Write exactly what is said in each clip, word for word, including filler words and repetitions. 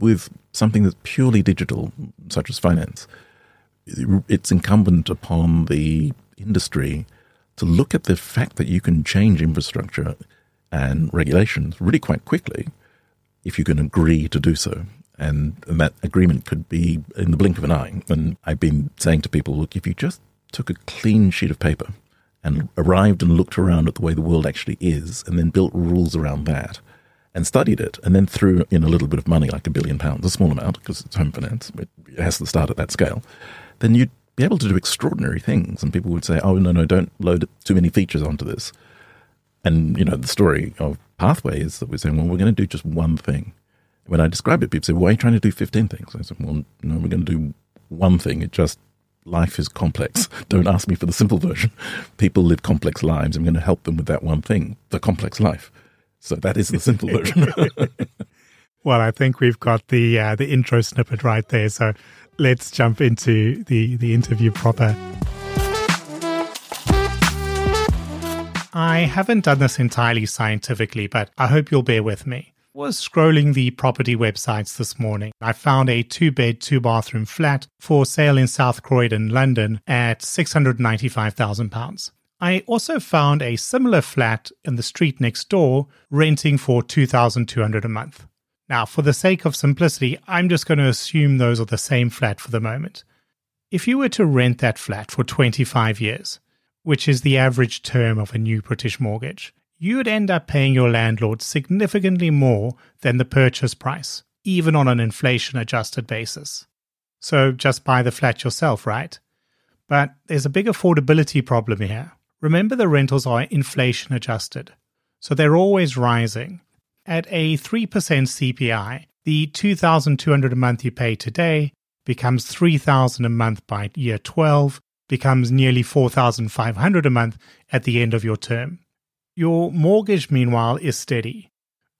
With something that's purely digital, such as finance, it's incumbent upon the industry to look at the fact that you can change infrastructure and regulations really quite quickly if you can agree to do so. And, and that agreement could be in the blink of an eye. And I've been saying to people, look, if you just took a clean sheet of paper and arrived and looked around at the way the world actually is and then built rules around that, and studied it, and then threw in a little bit of money, like a billion pounds, a small amount, because it's home finance, it has to start at that scale, then you'd be able to do extraordinary things. And people would say, oh, no, no, don't load too many features onto this. And, you know, the story of Pathway is that we're saying, well, we're going to do just one thing. When I describe it, people say, why are you trying to do fifteen things? I said, well, no, we're going to do one thing. It just, life is complex. Don't ask me for the simple version. People live complex lives. I'm going to help them with that one thing, the complex life. So that is the simple version. Well, I think we've got the uh, the intro snippet right there. So let's jump into the, the interview proper. I haven't done this entirely scientifically, but I hope you'll bear with me. I was scrolling the property websites this morning. I found a two-bed, two-bathroom flat for sale in South Croydon, London at six hundred ninety-five thousand pounds. I also found a similar flat in the street next door, renting for two thousand two hundred dollars a month. Now, for the sake of simplicity, I'm just going to assume those are the same flat for the moment. If you were to rent that flat for twenty-five years, which is the average term of a new British mortgage, you'd end up paying your landlord significantly more than the purchase price, even on an inflation-adjusted basis. So just buy the flat yourself, right? But there's a big affordability problem here. Remember, the rentals are inflation adjusted, so they're always rising. At a three percent C P I, the two thousand two hundred dollars a month you pay today becomes three thousand dollars a month by year twelve, becomes nearly four thousand five hundred dollars a month at the end of your term. Your mortgage, meanwhile, is steady,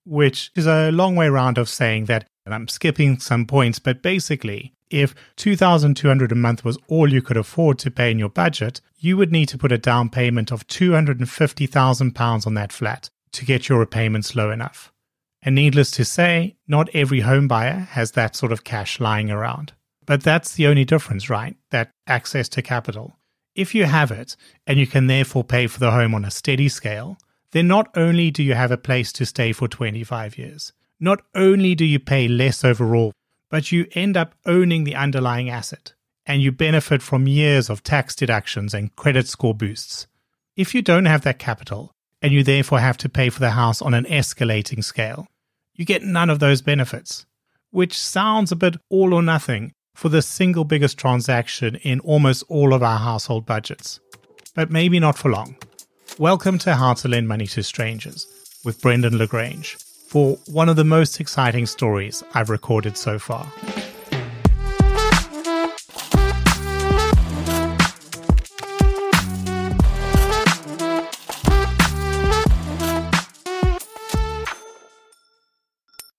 which is a long way round of saying that, and I'm skipping some points, but basically, if two thousand two hundred dollars a month was all you could afford to pay in your budget, you would need to put a down payment of two hundred fifty thousand pounds on that flat to get your repayments low enough. And needless to say, not every home buyer has that sort of cash lying around. But that's the only difference, right? That access to capital. If you have it, and you can therefore pay for the home on a steady scale, then not only do you have a place to stay for twenty-five years, not only do you pay less overall, but you end up owning the underlying asset, and you benefit from years of tax deductions and credit score boosts. If you don't have that capital, and you therefore have to pay for the house on an escalating scale, you get none of those benefits, which sounds a bit all or nothing for the single biggest transaction in almost all of our household budgets. But maybe not for long. Welcome to How to Lend Money to Strangers with Brendan LaGrange, for one of the most exciting stories I've recorded so far.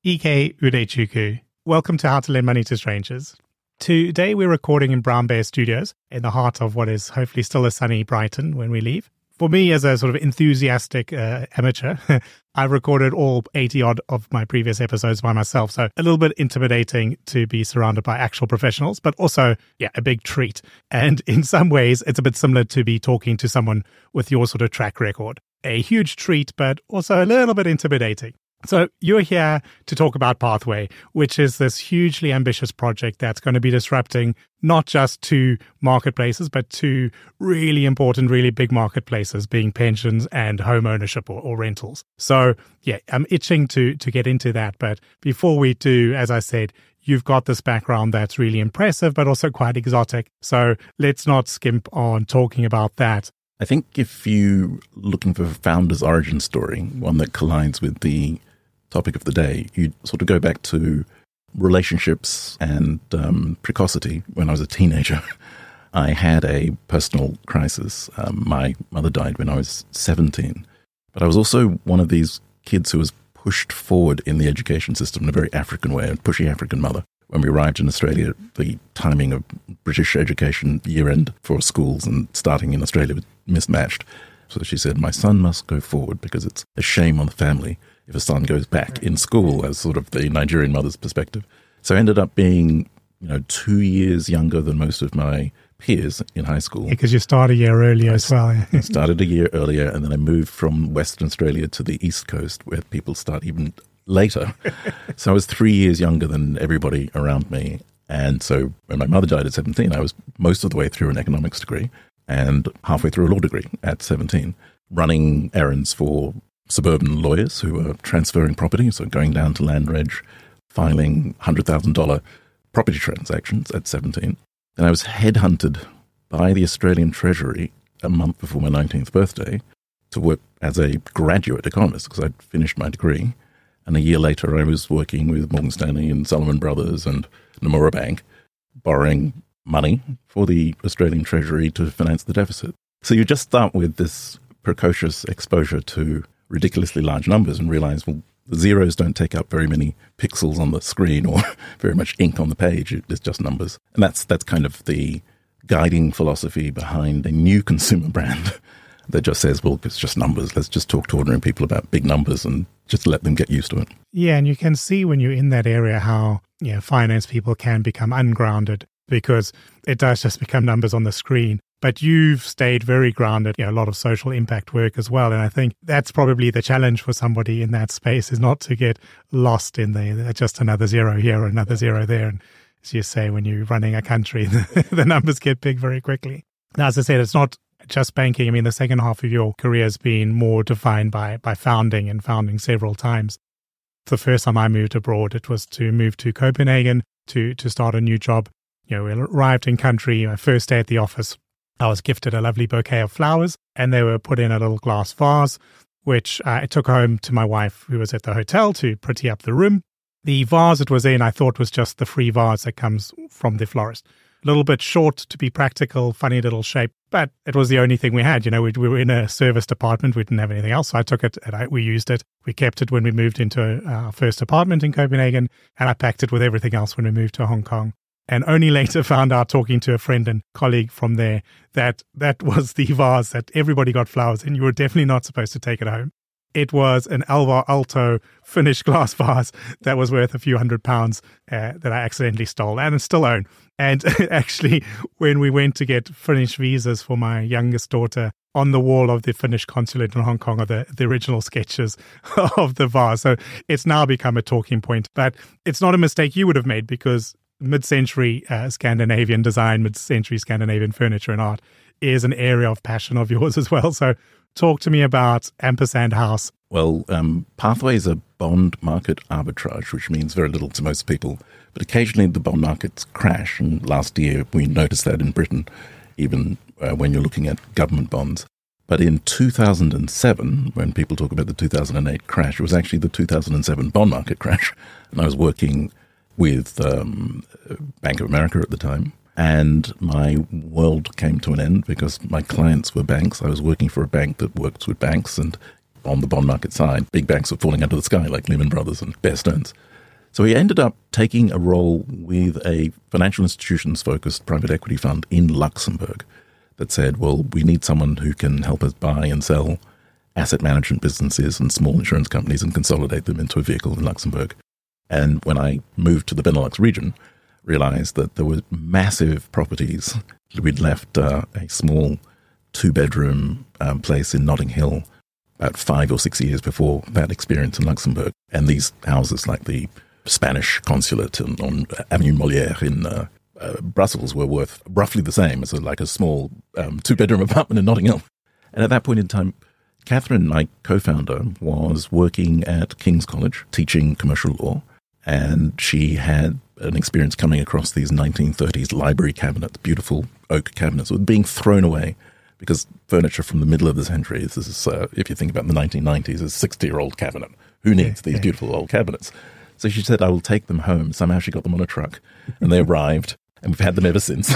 E K. Udaytriku, welcome to How to Lend Money to Strangers. Today we're recording in Brown Bear Studios, in the heart of what is hopefully still a sunny Brighton when we leave. For me, as a sort of enthusiastic uh, amateur, I've recorded all eighty-odd of my previous episodes by myself, so a little bit intimidating to be surrounded by actual professionals, but also, yeah, a big treat. And in some ways, it's a bit similar to be talking to someone with your sort of track record. A huge treat, but also a little bit intimidating. So you're here to talk about Pathway, which is this hugely ambitious project that's going to be disrupting not just two marketplaces, but two really important, really big marketplaces, being pensions and home ownership or, or rentals. So yeah, I'm itching to to get into that. But before we do, as I said, you've got this background that's really impressive, but also quite exotic. So let's not skimp on talking about that. I think if you're looking for a founder's origin story, one that collides with the topic of the day, you sort of go back to relationships and um, precocity. When I was a teenager, I had a personal crisis. Um, my mother died when I was seventeen. But I was also one of these kids who was pushed forward in the education system in a very African way, a pushy African mother. When we arrived in Australia, the timing of British education year-end for schools and starting in Australia was mismatched. So she said, my son must go forward because it's a shame on the family if a son goes back in school, as sort of the Nigerian mother's perspective. So I ended up being, you know, two years younger than most of my peers in high school. Because you started a year earlier I, as well. Yeah. I started a year earlier, and then I moved from Western Australia to the East Coast, where people start even later. So I was three years younger than everybody around me. And so when my mother died at seventeen, I was most of the way through an economics degree and halfway through a law degree at seventeen, running errands for suburban lawyers who were transferring property, so going down to Landredge, filing one hundred thousand dollars property transactions at seventeen. And I was headhunted by the Australian Treasury a month before my nineteenth birthday to work as a graduate economist because I'd finished my degree. And a year later, I was working with Morgan Stanley and Salomon Brothers and Nomura Bank, borrowing money for the Australian Treasury to finance the deficit. So you just start with this precocious exposure to ridiculously large numbers and realize, well, the zeros don't take up very many pixels on the screen or very much ink on the page. It's just numbers. And that's that's kind of the guiding philosophy behind a new consumer brand that just says, well, it's just numbers. Let's just talk to ordinary people about big numbers and just let them get used to it. Yeah, and you can see when you're in that area how, you know, finance people can become ungrounded because it does just become numbers on the screen. But you've stayed very grounded, you know, a lot of social impact work as well. And I think that's probably the challenge for somebody in that space is not to get lost in the just another zero here or another zero there. And as you say, when you're running a country, the numbers get big very quickly. Now, as I said, it's not just banking. I mean, the second half of your career has been more defined by by founding and founding several times. The first time I moved abroad, it was to move to Copenhagen to to start a new job. You know, we arrived in country, my first day at the office, I was gifted a lovely bouquet of flowers and they were put in a little glass vase, which I took home to my wife who was at the hotel to pretty up the room. The vase it was in, I thought was just the free vase that comes from the florist. A little bit short to be practical, funny little shape, but it was the only thing we had. You know, we, we were in a service department. We didn't have anything else. So I took it and I, we used it. We kept it when we moved into our first apartment in Copenhagen, and I packed it with everything else when we moved to Hong Kong. And only later found out talking to a friend and colleague from there that that was the vase that everybody got flowers in. You were definitely not supposed to take it home. It was an Alvar Aalto Finnish glass vase that was worth a few hundred pounds uh, that I accidentally stole and still own. And actually, when we went to get Finnish visas for my youngest daughter, on the wall of the Finnish consulate in Hong Kong are the, the original sketches of the vase. So it's now become a talking point. But it's not a mistake you would have made because mid-century uh, Scandinavian design, mid-century Scandinavian furniture and art is an area of passion of yours as well. So talk to me about Ampersand House. Well, um, Pathway is a bond market arbitrage, which means very little to most people. But occasionally the bond markets crash. And last year we noticed that in Britain, even uh, when you're looking at government bonds. But in two thousand seven, when people talk about the two thousand eight crash, it was actually the two thousand seven bond market crash. And I was working with um, Bank of America at the time. And my world came to an end because my clients were banks. I was working for a bank that works with banks, and on the bond market side, big banks were falling out of the sky like Lehman Brothers and Bear Stearns. So he ended up taking a role with a financial institutions-focused private equity fund in Luxembourg that said, well, we need someone who can help us buy and sell asset management businesses and small insurance companies and consolidate them into a vehicle in Luxembourg. And when I moved to the Benelux region, realized that there were massive properties. We'd left uh, a small two-bedroom um, place in Notting Hill about five or six years before that experience in Luxembourg. And these houses, like the Spanish consulate on, on Avenue Molière in uh, uh, Brussels, were worth roughly the same as a, like a small um, two-bedroom apartment in Notting Hill. And at that point in time, Catherine, my co-founder, was working at King's College teaching commercial law, and she had an experience coming across these nineteen thirties library cabinets, beautiful oak cabinets, were being thrown away because furniture from the middle of the century, this is, uh, if you think about the nineteen nineties, is a sixty-year-old cabinet Who needs these beautiful old cabinets? So she said, I will take them home. Somehow she got them on a truck and they arrived, and we've had them ever since.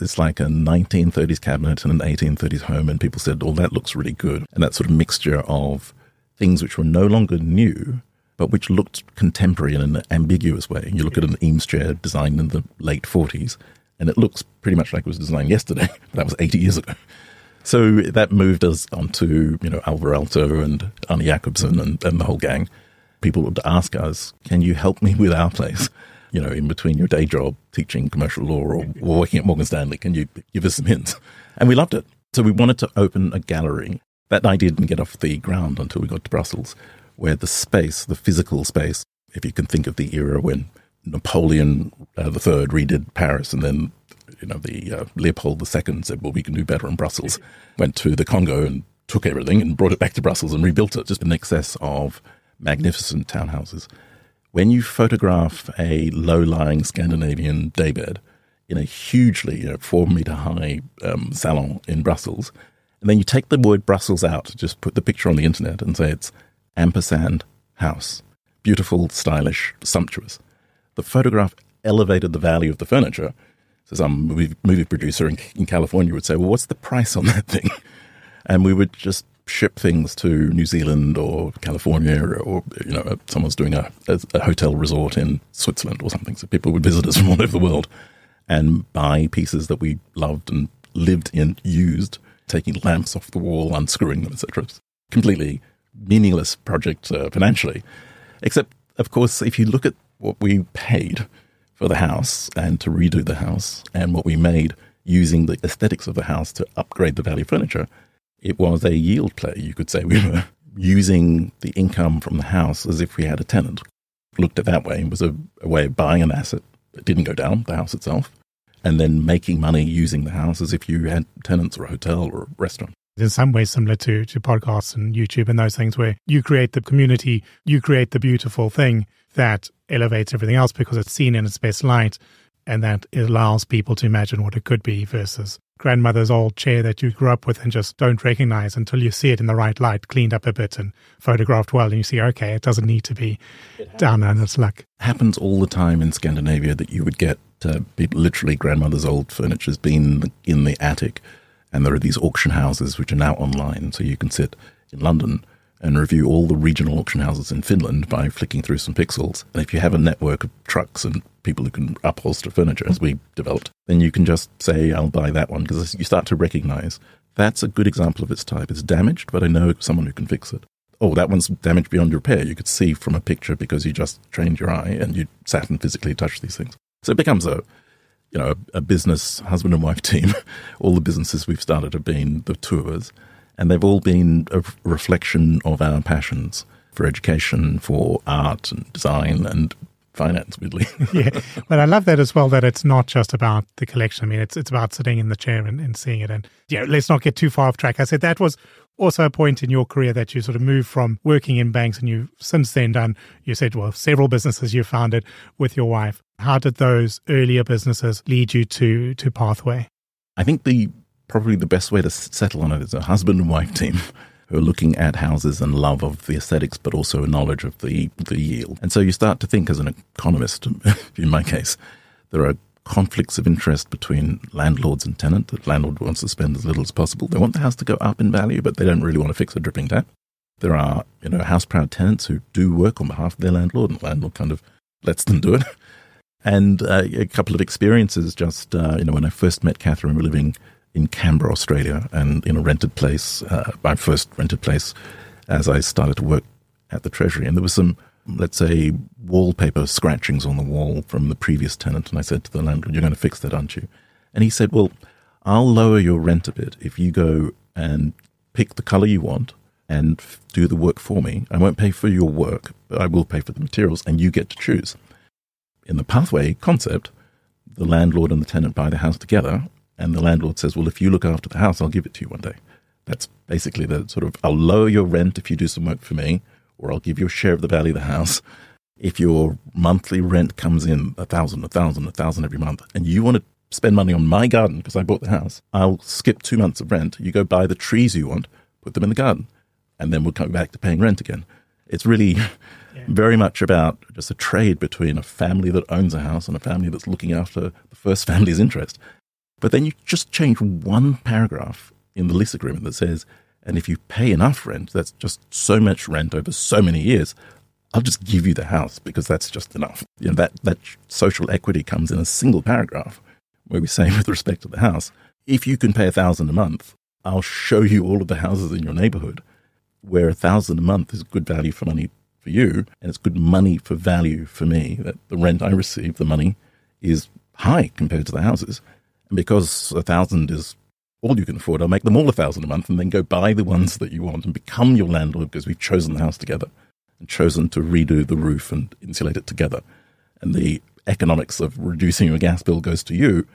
It's like a nineteen thirties cabinet and an eighteen thirties home, and people said, oh, that looks really good. And that sort of mixture of things which were no longer new, but which looked contemporary in an ambiguous way. And you look at an Eames chair designed in the late forties, and it looks pretty much like it was designed yesterday, but that was eighty years ago. So that moved us onto, you know, Alvar Aalto and Arne Jacobsen and, and the whole gang. People would ask us, can you help me with our place? You know, in between your day job, teaching commercial law or, or working at Morgan Stanley, can you give us some hints? And we loved it. So we wanted to open a gallery. That idea didn't get off the ground until we got to Brussels, where the space, the physical space, if you can think of the era when Napoleon uh, the Third redid Paris, and then, you know, the uh, Leopold the Second said, well, we can do better in Brussels, went to the Congo and took everything and brought it back to Brussels and rebuilt it, just in excess of magnificent townhouses. When you photograph a low-lying Scandinavian daybed in a hugely, you know, four-metre-high um, salon in Brussels, and then you take the word Brussels out, just put the picture on the internet and say it's ampersand house, beautiful, stylish, sumptuous. The photograph elevated the value of the furniture. So some movie, movie producer in, in California would say, well, what's the price on that thing? And we would just ship things to New Zealand or California, or, you know, someone's doing a, a, a hotel resort in Switzerland or something. So people would visit us from all over the world and buy pieces that we loved and lived in, used, taking lamps off the wall, unscrewing them, et cetera. Completely meaningless project uh, financially. Except, of course, if you look at what we paid for the house and to redo the house and what we made using the aesthetics of the house to upgrade the value of furniture, it was a yield play, you could say. We were using the income from the house as if we had a tenant. Looked at that way, it was a, a way of buying an asset that didn't go down, the house itself, and then making money using the house as if you had tenants or a hotel or a restaurant. In some ways similar to, to podcasts and YouTube and those things, where you create the community, you create the beautiful thing that elevates everything else because it's seen in its best light, and that it allows people to imagine what it could be versus grandmother's old chair that you grew up with and just don't recognize until you see it in the right light, cleaned up a bit and photographed well, and you see, okay, it doesn't need to be down on its luck. Happens all the time in Scandinavia that you would get uh, literally grandmother's old furniture's been in the attic, and there are these auction houses which are now online, so you can sit in London and review all the regional auction houses in Finland by flicking through some pixels. And if you have a network of trucks and people who can upholster furniture, as we developed, then you can just say, I'll buy that one, because you start to recognize that's a good example of its type. It's damaged, but I know someone who can fix it. Oh, that one's damaged beyond repair. You could see from a picture because you just trained your eye and you sat and physically touched these things. So it becomes a, you know, a business husband and wife team. All the businesses we've started have been the two of us. And they've all been a reflection of our passions for education, for art and design and finance, weirdly. Yeah, but I love that as well, that it's not just about the collection. I mean, it's it's about sitting in the chair and, and seeing it. And yeah, let's not get too far off track. I said that was also a point in your career that you sort of moved from working in banks, and you've since then done, you said, well, several businesses you founded with your wife. How did those earlier businesses lead you to to Pathway? I think the probably the best way to settle on it is a husband and wife team who are looking at houses and love of the aesthetics, but also a knowledge of the, the yield. And so you start to think as an economist, in my case, there are conflicts of interest between landlords and tenant. The landlord wants to spend as little as possible. They want the house to go up in value, but they don't really want to fix a dripping tap. There are, you know, house-proud tenants who do work on behalf of their landlord, and the landlord kind of lets them do it. And uh, a couple of experiences just, uh, you know, when I first met Catherine, we were living in Canberra, Australia, and in a rented place, uh, my first rented place as I started to work at the Treasury. And there was some, let's say, wallpaper scratchings on the wall from the previous tenant. And I said to the landlord, you're going to fix that, aren't you? And he said, well, I'll lower your rent a bit if you go and pick the color you want and do the work for me. I won't pay for your work, but I will pay for the materials, and you get to choose. In the Pathway concept, the landlord and the tenant buy the house together, and the landlord says, well, if you look after the house, I'll give it to you one day. That's basically the sort of, I'll lower your rent if you do some work for me, or I'll give you a share of the value of the house. If your monthly rent comes in a thousand, a thousand, a thousand every month, and you want to spend money on my garden because I bought the house, I'll skip two months of rent. You go buy the trees you want, put them in the garden, and then we'll come back to paying rent again. It's really yeah. very much about just a trade between a family that owns a house and a family that's looking after the first family's interest. But then you just change one paragraph in the lease agreement that says, and if you pay enough rent, that's just so much rent over so many years, I'll just give you the house because that's just enough. You know, that, that social equity comes in a single paragraph where we say with respect to the house, if you can pay a thousand a month, I'll show you all of the houses in your neighborhood where a thousand a month is good value for money for you and it's good money for value for me. That the rent I receive, the money, is high compared to the houses. And because a thousand is all you can afford, I'll make them all a thousand a month and then go buy the ones that you want and become your landlord because we've chosen the house together and chosen to redo the roof and insulate it together. And the economics of reducing your gas bill goes to you.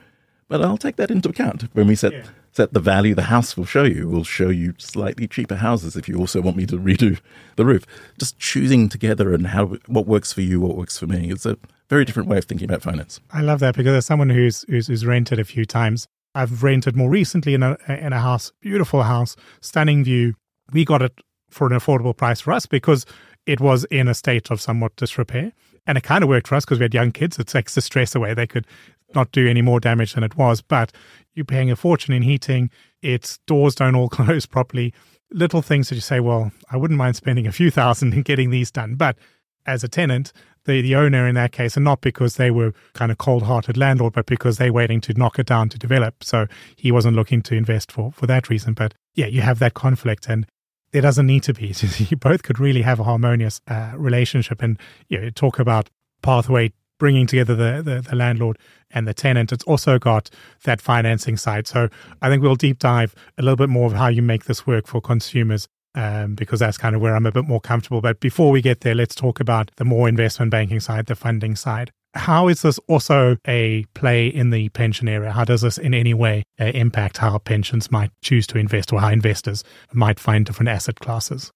But I'll take that into account. When we set yeah. set the value the house will show you, we'll show you slightly cheaper houses if you also want me to redo the roof. Just choosing together and how what works for you, what works for me. It's a very different way of thinking about finance. I love that because as someone who's who's, who's rented a few times, I've rented more recently in a, in a house, beautiful house, stunning view. We got it for an affordable price for us because it was in a state of somewhat disrepair. And it kind of worked for us because we had young kids. It takes the stress away. They could not do any more damage than it was. But you're paying a fortune in heating. Its doors don't all close properly. Little things that you say, well, I wouldn't mind spending a few thousand in getting these done. But as a tenant, the, the owner in that case, and not because they were kind of cold-hearted landlord, but because they're waiting to knock it down to develop. So he wasn't looking to invest for, for that reason. But yeah, you have that conflict. And there doesn't need to be. You both could really have a harmonious uh, relationship. And you know, talk about Pathway bringing together the, the, the landlord and the tenant. It's also got that financing side. So I think we'll deep dive a little bit more of how you make this work for consumers um, because that's kind of where I'm a bit more comfortable. But before we get there, let's talk about the more investment banking side, the funding side. How is this also a play in the pension area? How does this in any way uh, impact how pensions might choose to invest or how investors might find different asset classes?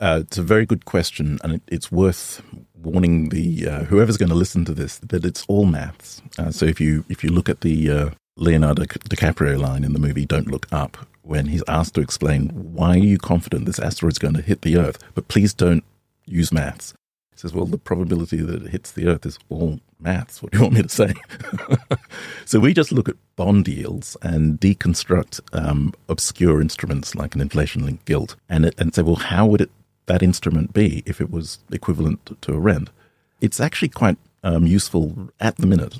Uh, it's a very good question, and it, it's worth warning the uh, whoever's going to listen to this that it's all maths. Uh, so if you if you look at the uh, Leonardo DiCaprio line in the movie Don't Look Up, when he's asked to explain why are you confident this asteroid's going to hit the Earth, but please don't use maths. He says, well, the probability that it hits the Earth is all maths. What do you want me to say? So we just look at bond yields and deconstruct um, obscure instruments like an inflation-linked gilt and, it, and say, well, how would it, that instrument be if it was equivalent to a rent? It's actually quite um, useful at the minute.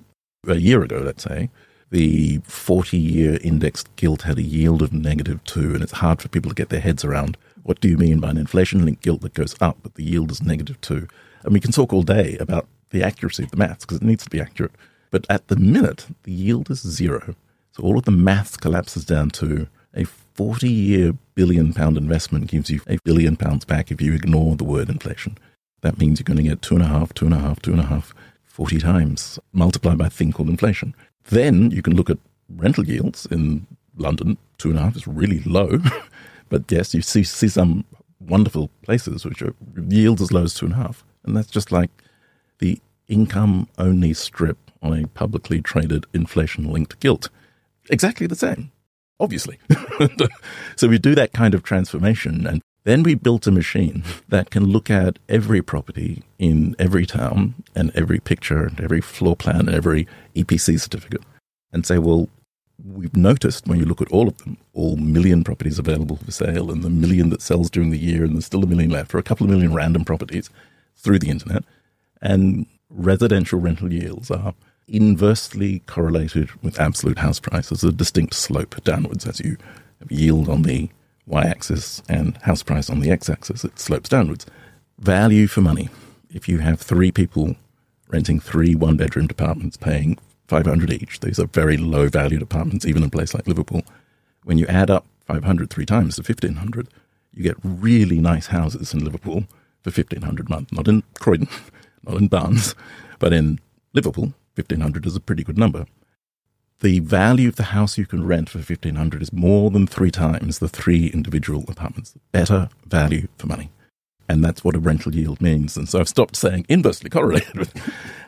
A year ago, let's say, the forty-year indexed gilt had a yield of negative two, and it's hard for people to get their heads around. What do you mean by an inflation-linked gilt that goes up, but the yield is negative two? And we can talk all day about the accuracy of the maths because it needs to be accurate. But at the minute, the yield is zero. So all of the maths collapses down to a forty-year billion-pound investment gives you a billion pounds back if you ignore the word inflation. That means you're going to get two and a half, two and a half, two and a half, forty times multiplied by a thing called inflation. Then you can look at rental yields in London. Two and a half is really low. But yes, you see, see some wonderful places which are yields as low as two and a half. And that's just like the income-only strip on a publicly traded inflation-linked gilt. Exactly the same, obviously. So we do that kind of transformation. And then we built a machine that can look at every property in every town and every picture and every floor plan and every E P C certificate and say, well, we've noticed when you look at all of them, all million properties available for sale and the million that sells during the year and there's still a million left for a couple of million random properties through the internet. And residential rental yields are inversely correlated with absolute house prices, a distinct slope downwards as you have yield on the y-axis and house price on the x-axis, it slopes downwards. Value for money. If you have three people renting three one-bedroom departments paying five hundred each. These are very low valued apartments, even in a place like Liverpool. When you add up five hundred three times to fifteen hundred, you get really nice houses in Liverpool for fifteen hundred a month. Not in Croydon, not in Barnes, but in Liverpool, fifteen hundred is a pretty good number. The value of the house you can rent for fifteen hundred is more than three times the three individual apartments. Better value for money. And that's what a rental yield means. And so I've stopped saying inversely correlated with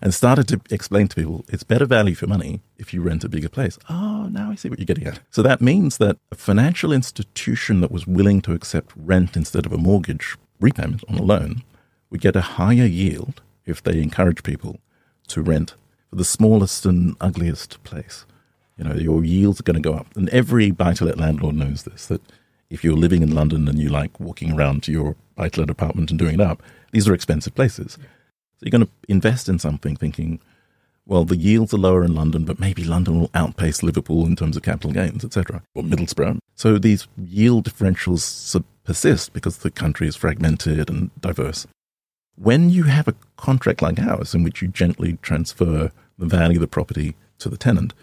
and started to explain to people it's better value for money if you rent a bigger place. Oh, now I see what you're getting at. So that means that a financial institution that was willing to accept rent instead of a mortgage repayment on a loan would get a higher yield if they encourage people to rent for the smallest and ugliest place. You know, your yields are going to go up. And every buy-to-let landlord knows this, that if you're living in London and you like walking around to your buy-to-let apartment and doing it up, these are expensive places. Yeah. So you're going to invest in something thinking, well, the yields are lower in London, but maybe London will outpace Liverpool in terms of capital gains, et cetera, or Middlesbrough. So these yield differentials persist because the country is fragmented and diverse. When you have a contract like ours in which you gently transfer the value of the property to the tenant,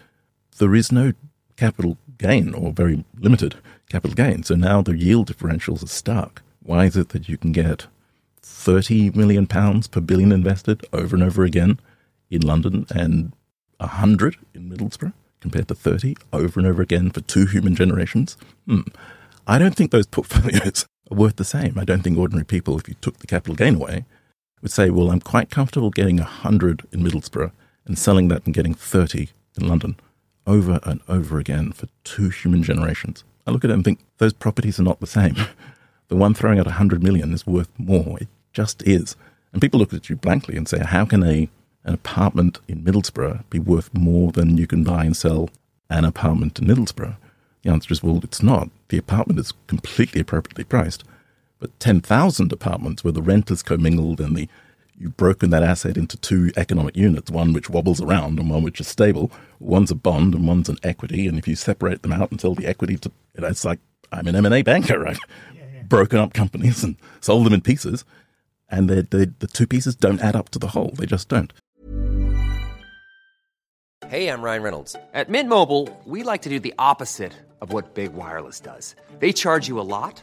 there is no capital gain or very limited capital gain. So now the yield differentials are stark. Why is it that you can get thirty million pounds per billion invested over and over again in London and one hundred in Middlesbrough compared to thirty over and over again for two human generations? Hmm. I don't think those portfolios are worth the same. I don't think ordinary people, if you took the capital gain away, would say, well, I'm quite comfortable getting one hundred in Middlesbrough and selling that and getting thirty in London over and over again for two human generations. I look at it and think, those properties are not the same. The one throwing out one hundred million is worth more. It just is. And people look at you blankly and say, how can a an apartment in Middlesbrough be worth more than you can buy and sell an apartment in Middlesbrough? The answer is, well, it's not. The apartment is completely appropriately priced. But ten thousand apartments where the rent is commingled and the you've broken that asset into two economic units, one which wobbles around and one which is stable. One's a bond and one's an equity. And if you separate them out and sell the equity, to, you know, it's like I'm an M and A banker. I've yeah, yeah. broken up companies and sold them in pieces. And they're, they're, the two pieces don't add up to the whole. They just don't. Hey, I'm Ryan Reynolds. At Mint Mobile, we like to do the opposite of what Big Wireless does. They charge you a lot.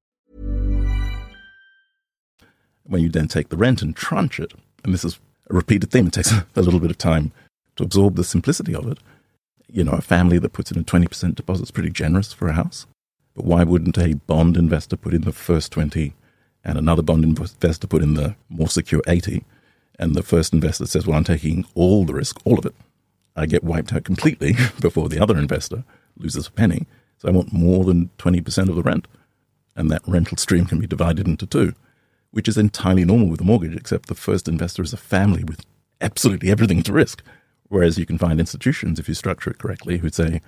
When you then take the rent and tranche it, and this is a repeated theme, it takes a little bit of time to absorb the simplicity of it. You know, a family that puts in a twenty percent deposit is pretty generous for a house. But why wouldn't a bond investor put in the first twenty and another bond investor put in the more secure eighty? And the first investor says, well, I'm taking all the risk, all of it. I get wiped out completely before the other investor loses a penny. So I want more than twenty percent of the rent. And that rental stream can be divided into two, which is entirely normal with a mortgage, except the first investor is a family with absolutely everything to risk. Whereas you can find institutions, if you structure it correctly, who'd say,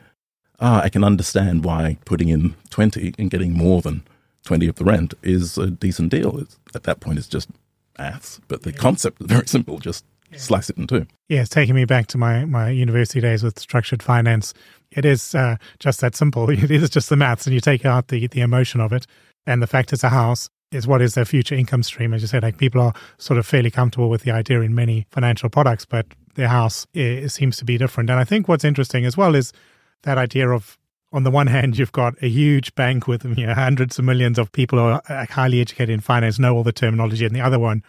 ah, I can understand why putting in twenty and getting more than twenty of the rent is a decent deal. It's, at that point, it's just maths. But the yeah. concept is very simple, just yeah. slice it in two. Yeah, it's taking me back to my, my university days with structured finance. It is uh, just that simple. It is just the maths, and you take out the, the emotion of it. And the fact it's a house is what is their future income stream. As you said, like people are sort of fairly comfortable with the idea in many financial products, but their house it seems to be different. And I think what's interesting as well is that idea of, on the one hand, you've got a huge bank with you know, hundreds of millions of people who are highly educated in finance, know all the terminology. And the other one,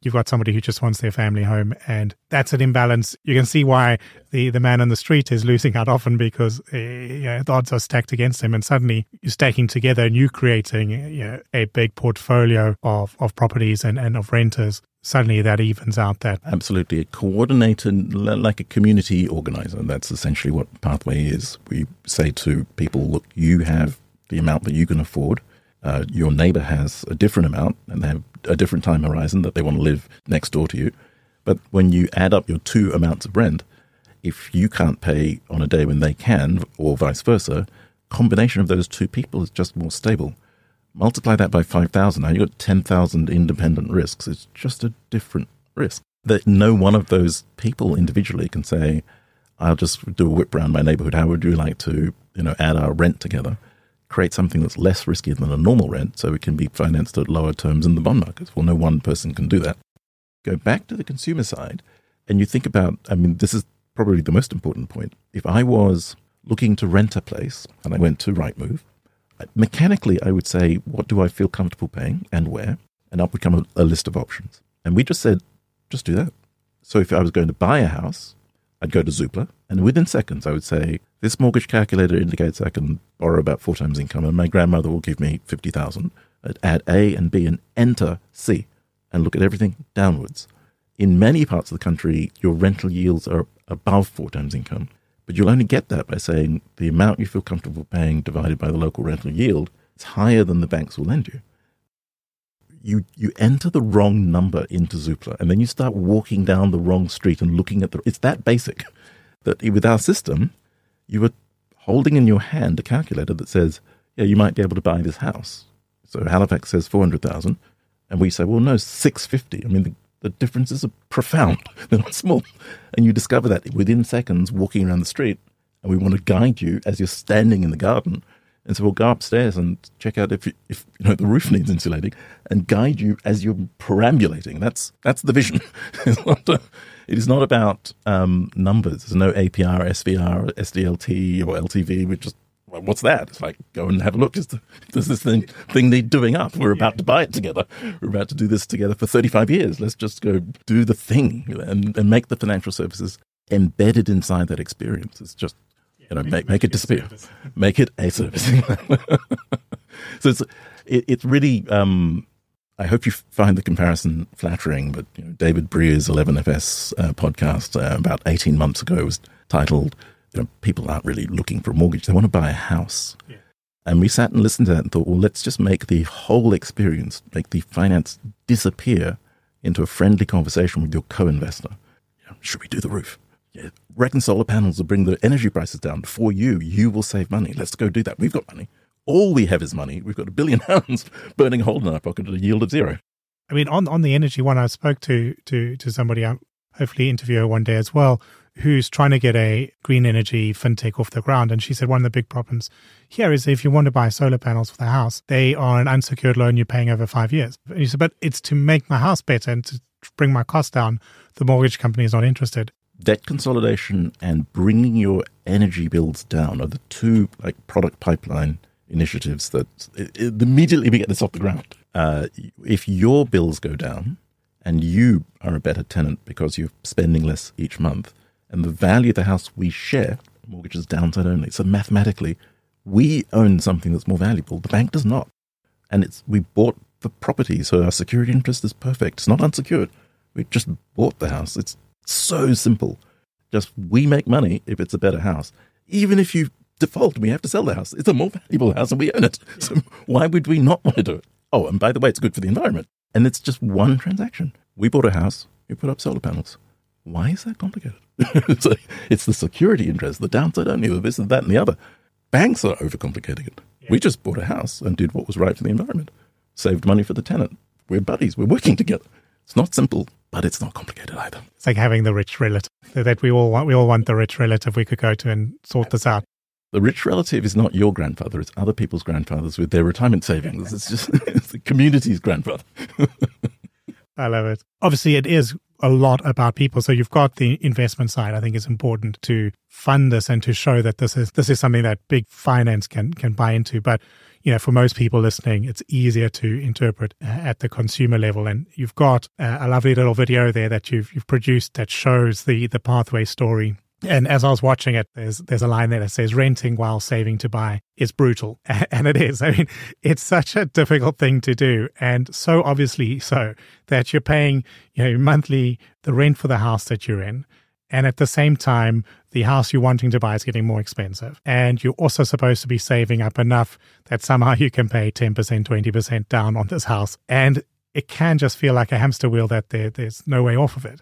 you've got somebody who just wants their family home. And that's an imbalance. You can see why the, the man on the street is losing out often because uh, you know, the odds are stacked against him. And suddenly you're stacking together and you're creating you know, a big portfolio of, of properties and, and of renters. Suddenly that evens out that. Absolutely. A coordinated, like a community organizer. That's essentially what Pathway is. We say to people, look, you have the amount that you can afford. Uh, your neighbor has a different amount and they have a different time horizon that they want to live next door to you. But when you add up your two amounts of rent, if you can't pay on a day when they can, or vice versa, combination of those two people is just more stable. Multiply that by five thousand. Now you've got ten thousand independent risks. It's just a different risk that no one of those people individually can say, I'll just do a whip round my neighborhood. How would you like to, you know, add our rent together? Create something that's less risky than a normal rent so it can be financed at lower terms in the bond markets. Well, no one person can do that. Go back to the consumer side and you think about, I mean, this is probably the most important point. If I was looking to rent a place and I went to Rightmove, mechanically I would say, what do I feel comfortable paying and where? And up would come a, a list of options. And we just said, just do that. So if I was going to buy a house, I'd go to Zoopla, and within seconds I would say, this mortgage calculator indicates I can borrow about four times income, and my grandmother will give me fifty thousand dollars. I'd add A and B and enter C, and look at everything downwards. In many parts of the country, your rental yields are above four times income, but you'll only get that by saying the amount you feel comfortable paying divided by the local rental yield is higher than the banks will lend you. You you enter the wrong number into Zoopla, and then you start walking down the wrong street and looking at the... It's that basic that with our system, you were holding in your hand a calculator that says, yeah, you might be able to buy this house. So Halifax says four hundred thousand, and we say, well, no, six fifty. I mean, the, the differences are profound. They're not small. And you discover that within seconds walking around the street, and we want to guide you as you're standing in the garden. And so we'll go upstairs and check out if you, if you know the roof needs insulating, and guide you as you're perambulating. That's that's the vision. It's not a, it is not about um, numbers. There's no A P R, S V R, S D L T, or L T V. We just well, what's that? It's like go and have a look. Is the, does this thing thing need doing up? We're about to buy it together. We're about to do this together for thirty-five years. Let's just go do the thing and, and make the financial services embedded inside that experience. It's just. You know, make, make, make it disappear. Make it a service. So it's it, it's really, um, I hope you find the comparison flattering, but you know, David Breer's eleven F S uh, podcast uh, about eighteen months ago was titled, you know, people aren't really looking for a mortgage. They want to buy a house. Yeah. And we sat and listened to that and thought, well, let's just make the whole experience, make the finance disappear into a friendly conversation with your co-investor. You know, should we do the roof? Reckon solar panels will bring the energy prices down for you. You will save money. Let's go do that. We've got money. All we have is money. We've got a billion pounds burning a hole in our pocket at a yield of zero. I mean, on, on the energy one, I spoke to to to somebody, I'm hopefully interview her one day as well, who's trying to get a green energy fintech off the ground. And she said one of the big problems here is if you want to buy solar panels for the house, they are an unsecured loan you're paying over five years. And you said, but it's to make my house better and to bring my costs down. The mortgage company is not interested. Debt consolidation and bringing your energy bills down are the two like product pipeline initiatives that it, it, immediately we get this off the ground. Uh, if your bills go down and you are a better tenant because you're spending less each month and the value of the house we share, mortgage is downside only. So mathematically, we own something that's more valuable. The bank does not. And it's we bought the property, so our security interest is perfect. It's not unsecured. We just bought the house. It's so simple. Just we make money if it's a better house. Even if you default, we have to sell the house. It's a more valuable house and we own it. So why would we not want to do it? Oh, and by the way, it's good for the environment. And it's just one transaction. We bought a house. We put up solar panels. Why is that complicated? it's, like, it's the security interest, the downside only, the this and that and the other. Banks are overcomplicating it. Yeah. We just bought a house and did what was right for the environment. Saved money for the tenant. We're buddies. We're working together. It's not simple. But it's not complicated either. It's like having the rich relative that we all want. We all want the rich relative we could go to and sort this out. The rich relative is not your grandfather. It's other people's grandfathers with their retirement savings. It's just it's the community's grandfather. I love it. Obviously, it is a lot about people. So you've got the investment side. I think it's important to fund this and to show that this is this is something that big finance can can buy into. But you know, for most people listening, it's easier to interpret uh, at the consumer level. And you've got uh, a lovely little video there that you've you've produced that shows the the Pathway story. And as I was watching it, there's there's a line there that says, renting while saving to buy is brutal. And it is. I mean, it's such a difficult thing to do. And so obviously so that you're paying, you know, monthly the rent for the house that you're in. And at the same time, the house you're wanting to buy is getting more expensive. And you're also supposed to be saving up enough that somehow you can pay ten percent, twenty percent down on this house. And it can just feel like a hamster wheel that there, there's no way off of it.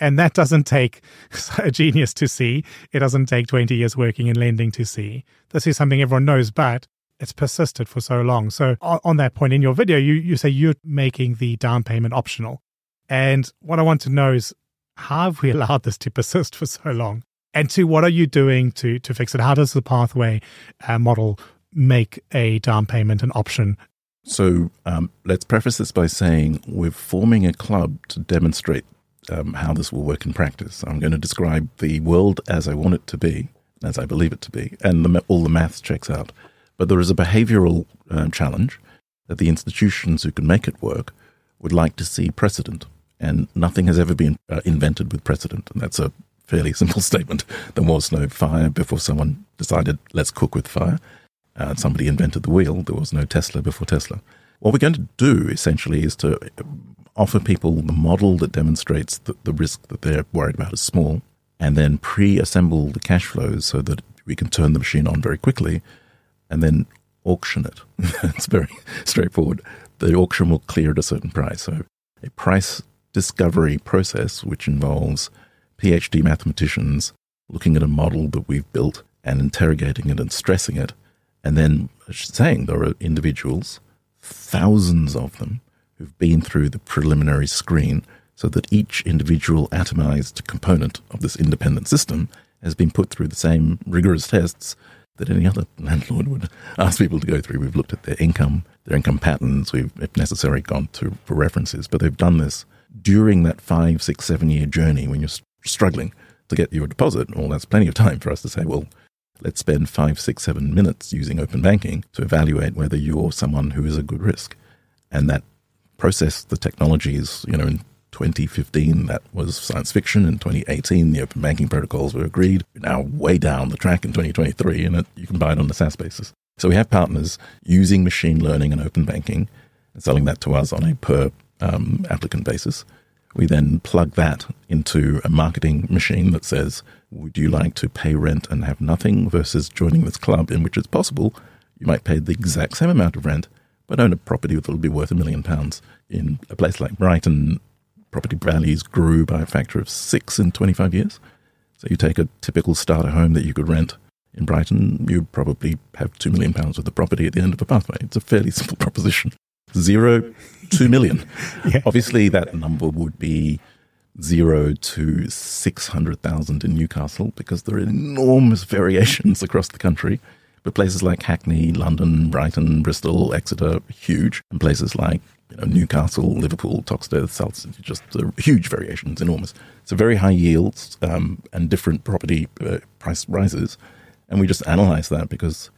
And that doesn't take a genius to see. It doesn't take twenty years working in lending to see. This is something everyone knows, but it's persisted for so long. So on that point in your video, you, you say you're making the down payment optional. And what I want to know is, how have we allowed this to persist for so long? And two, what are you doing to to fix it? How does the Pathway uh, model make a down payment an option? So um, let's preface this by saying we're forming a club to demonstrate um, how this will work in practice. I'm going to describe the world as I want it to be, as I believe it to be, and the, all the maths checks out. But there is a behavioral uh, challenge that the institutions who can make it work would like to see precedent. And nothing has ever been uh, invented with precedent. And that's a fairly simple statement. There was no fire before someone decided, let's cook with fire. Uh, somebody invented the wheel. There was no Tesla before Tesla. What we're going to do, essentially, is to offer people the model that demonstrates that the risk that they're worried about is small, and then pre-assemble the cash flows so that we can turn the machine on very quickly, and then auction it. It's very straightforward. The auction will clear at a certain price. So a price discovery process, which involves PhD mathematicians looking at a model that we've built and interrogating it and stressing it, and then saying there are individuals, thousands of them, who've been through the preliminary screen so that each individual atomized component of this independent system has been put through the same rigorous tests that any other landlord would ask people to go through. We've looked at their income, their income patterns. We've, if necessary, gone to for references. But they've done this during that five, six, seven-year journey when you're struggling to get your deposit. Well, that's plenty of time for us to say, well, let's spend five, six, seven minutes using open banking to evaluate whether you're someone who is a good risk. And that process, the technology is, you know, in twenty fifteen, that was science fiction. In twenty eighteen, the open banking protocols were agreed. We're now way down the track in twenty twenty-three, and it, you can buy it on a SaaS basis. So we have partners using machine learning and open banking and selling that to us on a per um, applicant basis. We then plug that into a marketing machine that says, would you like to pay rent and have nothing versus joining this club in which it's possible you might pay the exact same amount of rent but own a property that will be worth a million pounds. In a place like Brighton, property values grew by a factor of six in twenty-five years. So you take a typical starter home that you could rent in Brighton, you probably have two million pounds worth of property at the end of a pathway. It's a fairly simple proposition. Zero, two million. Yeah. Obviously, that number would be zero to six hundred thousand in Newcastle because there are enormous variations across the country. But places like Hackney, London, Brighton, Bristol, Exeter, huge. And places like you know, Newcastle, Liverpool, Toxteth, South, just the huge variations, enormous. So very high yields um, and different property uh, price rises. And we just analyze that because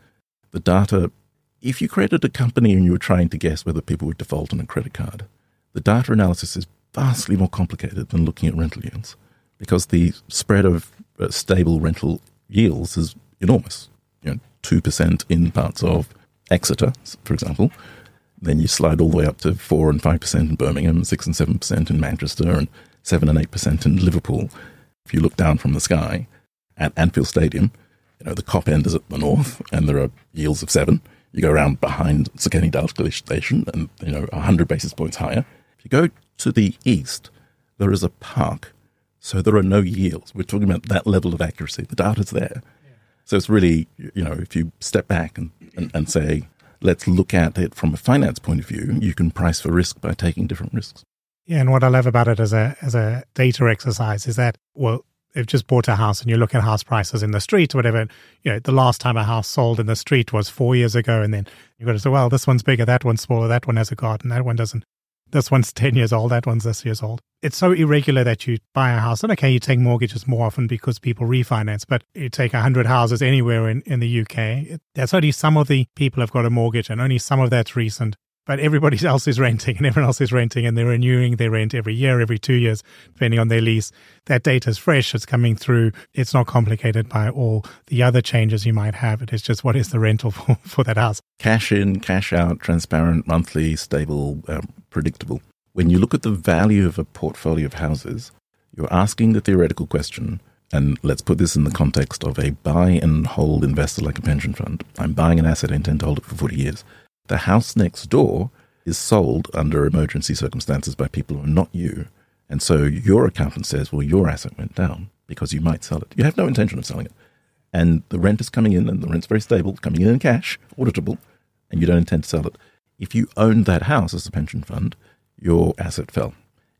the data... If you created a company and you were trying to guess whether people would default on a credit card, the data analysis is vastly more complicated than looking at rental yields because the spread of stable rental yields is enormous. You know, two percent in parts of Exeter, for example. Then you slide all the way up to four and five percent in Birmingham, six and seven percent in Manchester, and seven and eight percent in Liverpool. If you look down from the sky at Anfield Stadium, you know, the cop end is at the north and there are yields of seven. You go around behind Kenny Dalglish Station and, you know, one hundred basis points higher. If you go to the east, there is a park, so there are no yields. We're talking about that level of accuracy. The data's there. Yeah. So it's really, you know, if you step back and, and, and say, let's look at it from a finance point of view, you can price for risk by taking different risks. Yeah, and what I love about it as a as a data exercise is that, well, they've just bought a house and you look at house prices in the street or whatever, you know, the last time a house sold in the street was four years ago. And then you've got to say, well, this one's bigger, that one's smaller, that one has a garden, that one doesn't. This one's ten years old, that one's this year's old. It's so irregular that you buy a house. And okay, you take mortgages more often because people refinance, but you take one hundred houses anywhere in, in the U K. That's only some of the people have got a mortgage and only some of that's recent. But everybody else is renting and everyone else is renting and they're renewing their rent every year, every two years, depending on their lease. That data is fresh. It's coming through. It's not complicated by all the other changes you might have. It is just what is the rental for, for that house. Cash in, cash out, transparent, monthly, stable, um, predictable. When you look at the value of a portfolio of houses, you're asking the theoretical question, and let's put this in the context of a buy and hold investor like a pension fund. I'm buying an asset, I intend to hold it for forty years. The house next door is sold under emergency circumstances by people who are not you. And so your accountant says, well, your asset went down because you might sell it. You have no intention of selling it. And the rent is coming in and the rent's very stable, coming in in cash, auditable, and you don't intend to sell it. If you owned that house as a pension fund, your asset fell.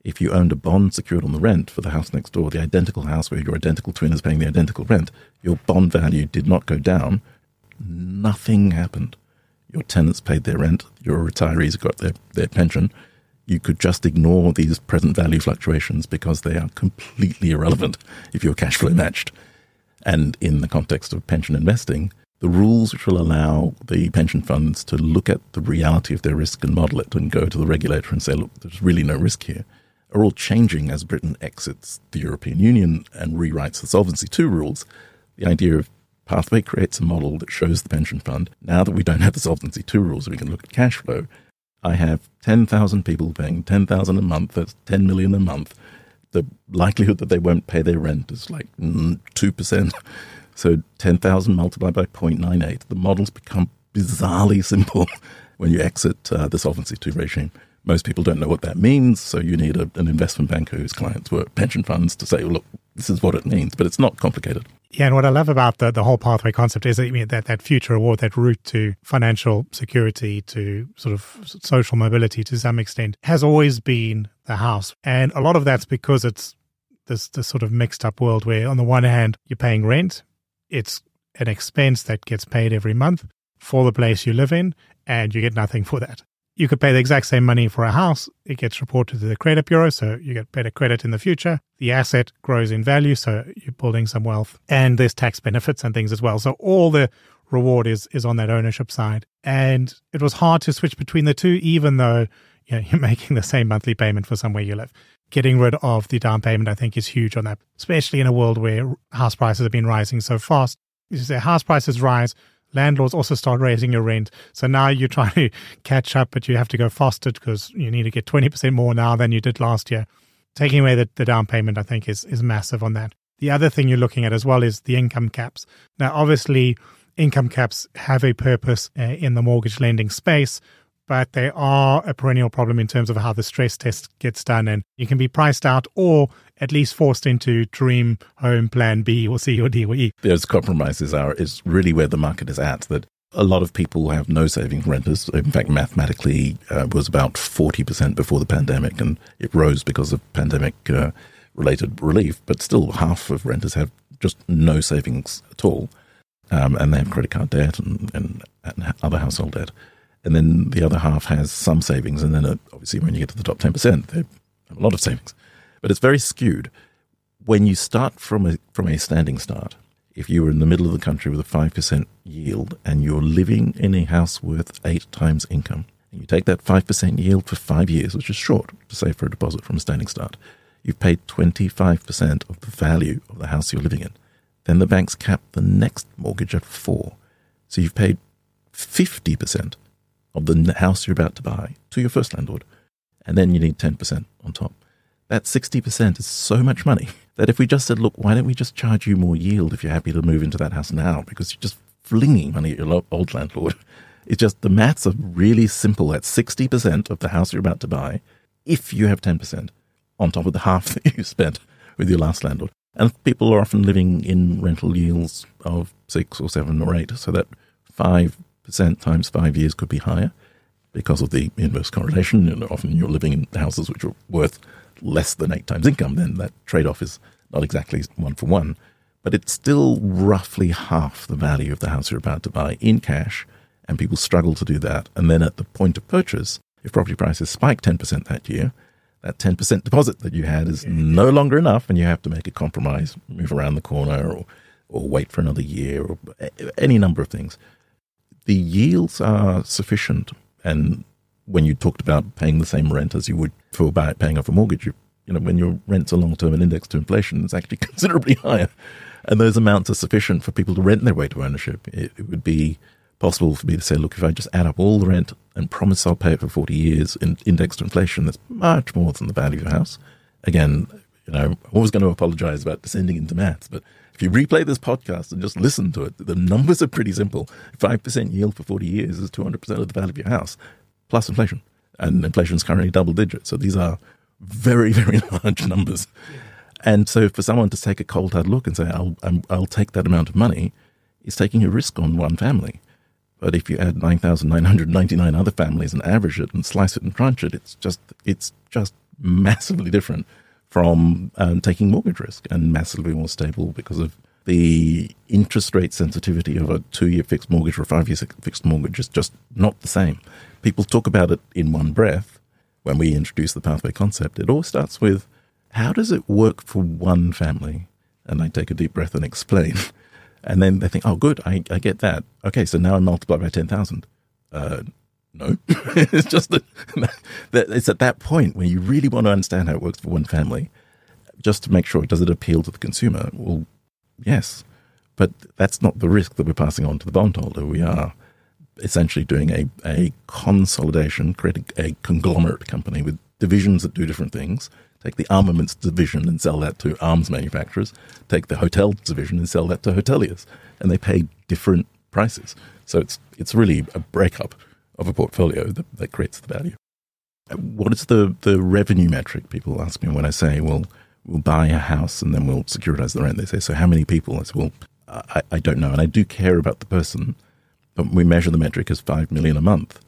if you owned a bond secured on the rent for the house next door, the identical house where your identical twin is paying the identical rent, your bond value did not go down. Nothing happened. Your tenants paid their rent. Your retirees got their, their pension. You could just ignore these present value fluctuations because they are completely irrelevant if you're cash flow matched. And in the context of pension investing, the rules which will allow the pension funds to look at the reality of their risk and model it and go to the regulator and say, look, there's really no risk here, are all changing as Britain exits the European Union and rewrites the Solvency two rules. The idea of Pathway creates a model that shows the pension fund, now that we don't have the Solvency two rules, we can look at cash flow. I have ten thousand people paying ten thousand a month, that's ten million a month. The likelihood that they won't pay their rent is like two percent. So ten thousand multiplied by zero point nine eight. The models become bizarrely simple when you exit uh, the Solvency two regime. Most people don't know what that means, so you need a, an investment banker whose clients were pension funds to say, well, look, this is what it means, but it's not complicated. Yeah, and what I love about the, the whole pathway concept is that, you mean, that that future award, that route to financial security, to sort of social mobility to some extent, has always been the house. And a lot of that's because it's this, this sort of mixed up world where on the one hand, you're paying rent, it's an expense that gets paid every month for the place you live in, and you get nothing for that. You could pay the exact same money for a house. It gets reported to the credit bureau, so you get better credit in the future. The asset grows in value, so you're building some wealth. And there's tax benefits and things as well. So all the reward is is on that ownership side. And it was hard to switch between the two, even though, you know, you're making the same monthly payment for somewhere you live. Getting rid of the down payment, I think, is huge on that, especially in a world where house prices have been rising so fast. As you say, house prices rise, landlords also start raising your rent. So now you're trying to catch up, but you have to go faster because you need to get twenty percent more now than you did last year. Taking away the, the down payment, I think, is, is massive on that. The other thing you're looking at as well is the income caps. Now, obviously, income caps have a purpose uh, in the mortgage lending space, but they are a perennial problem in terms of how the stress test gets done. And you can be priced out or at least forced into dream home plan B or C or D or E. Those compromises are is really where the market is at, that a lot of people have no saving renters. In fact, mathematically, uh, was about forty percent before the pandemic, and it rose because of pandemic-related uh, relief. But still, half of renters have just no savings at all, um, and they have credit card debt and, and, and other household debt. And then the other half has some savings. And then uh, obviously when you get to the top ten percent, they have a lot of savings. But it's very skewed. When you start from a, from a standing start, if you were in the middle of the country with a five percent yield and you're living in a house worth eight times income, and you take that five percent yield for five years, which is short to save for a deposit from a standing start, you've paid twenty-five percent of the value of the house you're living in. Then the banks cap the next mortgage at four. So you've paid fifty percent of the house you're about to buy to your first landlord, and then you need ten percent on top. That sixty percent is so much money that if we just said, look, why don't we just charge you more yield if you're happy to move into that house now, because you're just flinging money at your old landlord. It's just the maths are really simple. That's sixty percent of the house you're about to buy if you have ten percent on top of the half that you spent with your last landlord. And people are often living in rental yields of six or seven or eight, so that five times five years could be higher because of the inverse correlation. And often you're living in houses which are worth less than eight times income, then that trade-off is not exactly one for one, but it's still roughly half the value of the house you're about to buy in cash, and people struggle to do that. And then at the point of purchase, if property prices spike ten percent that year, that ten percent deposit that you had is no longer enough, and you have to make a compromise, move around the corner or, or wait for another year or any number of things. The yields are sufficient, and when you talked about paying the same rent as you would for paying off a mortgage, you, you know, when your rents are long-term and indexed to inflation, it's actually considerably higher, and those amounts are sufficient for people to rent their way to ownership. It, it would be possible for me to say, look, if I just add up all the rent and promise I'll pay it for forty years in indexed to inflation, that's much more than the value of the house. Again, you know, I'm always going to apologize about descending into maths, but if you replay this podcast and just listen to it, the numbers are pretty simple. five percent yield for forty years is two hundred percent of the value of your house, plus inflation. And inflation is currently double digit. So these are very, very large numbers. And so for someone to take a cold hard look and say, I'll, I'm, I'll take that amount of money, is taking a risk on one family. But if you add nine thousand nine hundred ninety-nine other families and average it and slice it and crunch it, it's just it's just massively different from um, taking mortgage risk, and massively more stable because of the interest rate sensitivity of a two-year fixed mortgage or a five-year fixed mortgage is just not the same. People talk about it in one breath. When we introduce the pathway concept, it all starts with, how does it work for one family? And they take a deep breath and explain. And then they think, oh, good, I, I get that. Okay, so now I multiply by ten thousand. Uh, no, it's just that, that it's at that point where you really want to understand how it works for one family, just to make sure, does it appeal to the consumer? Well, yes, but that's not the risk that we're passing on to the bondholder. We are essentially doing a, a consolidation, creating a conglomerate company with divisions that do different things. Take the armaments division and sell that to arms manufacturers. Take the hotel division and sell that to hoteliers. And they pay different prices. So it's it's really a breakup of a portfolio that, that creates the value. What is the, the revenue metric? People ask me when I say, well, we'll buy a house and then we'll securitize the rent. They say, so how many people? I say, well, I, I don't know. And I do care about the person, but we measure the metric as five million dollars a month.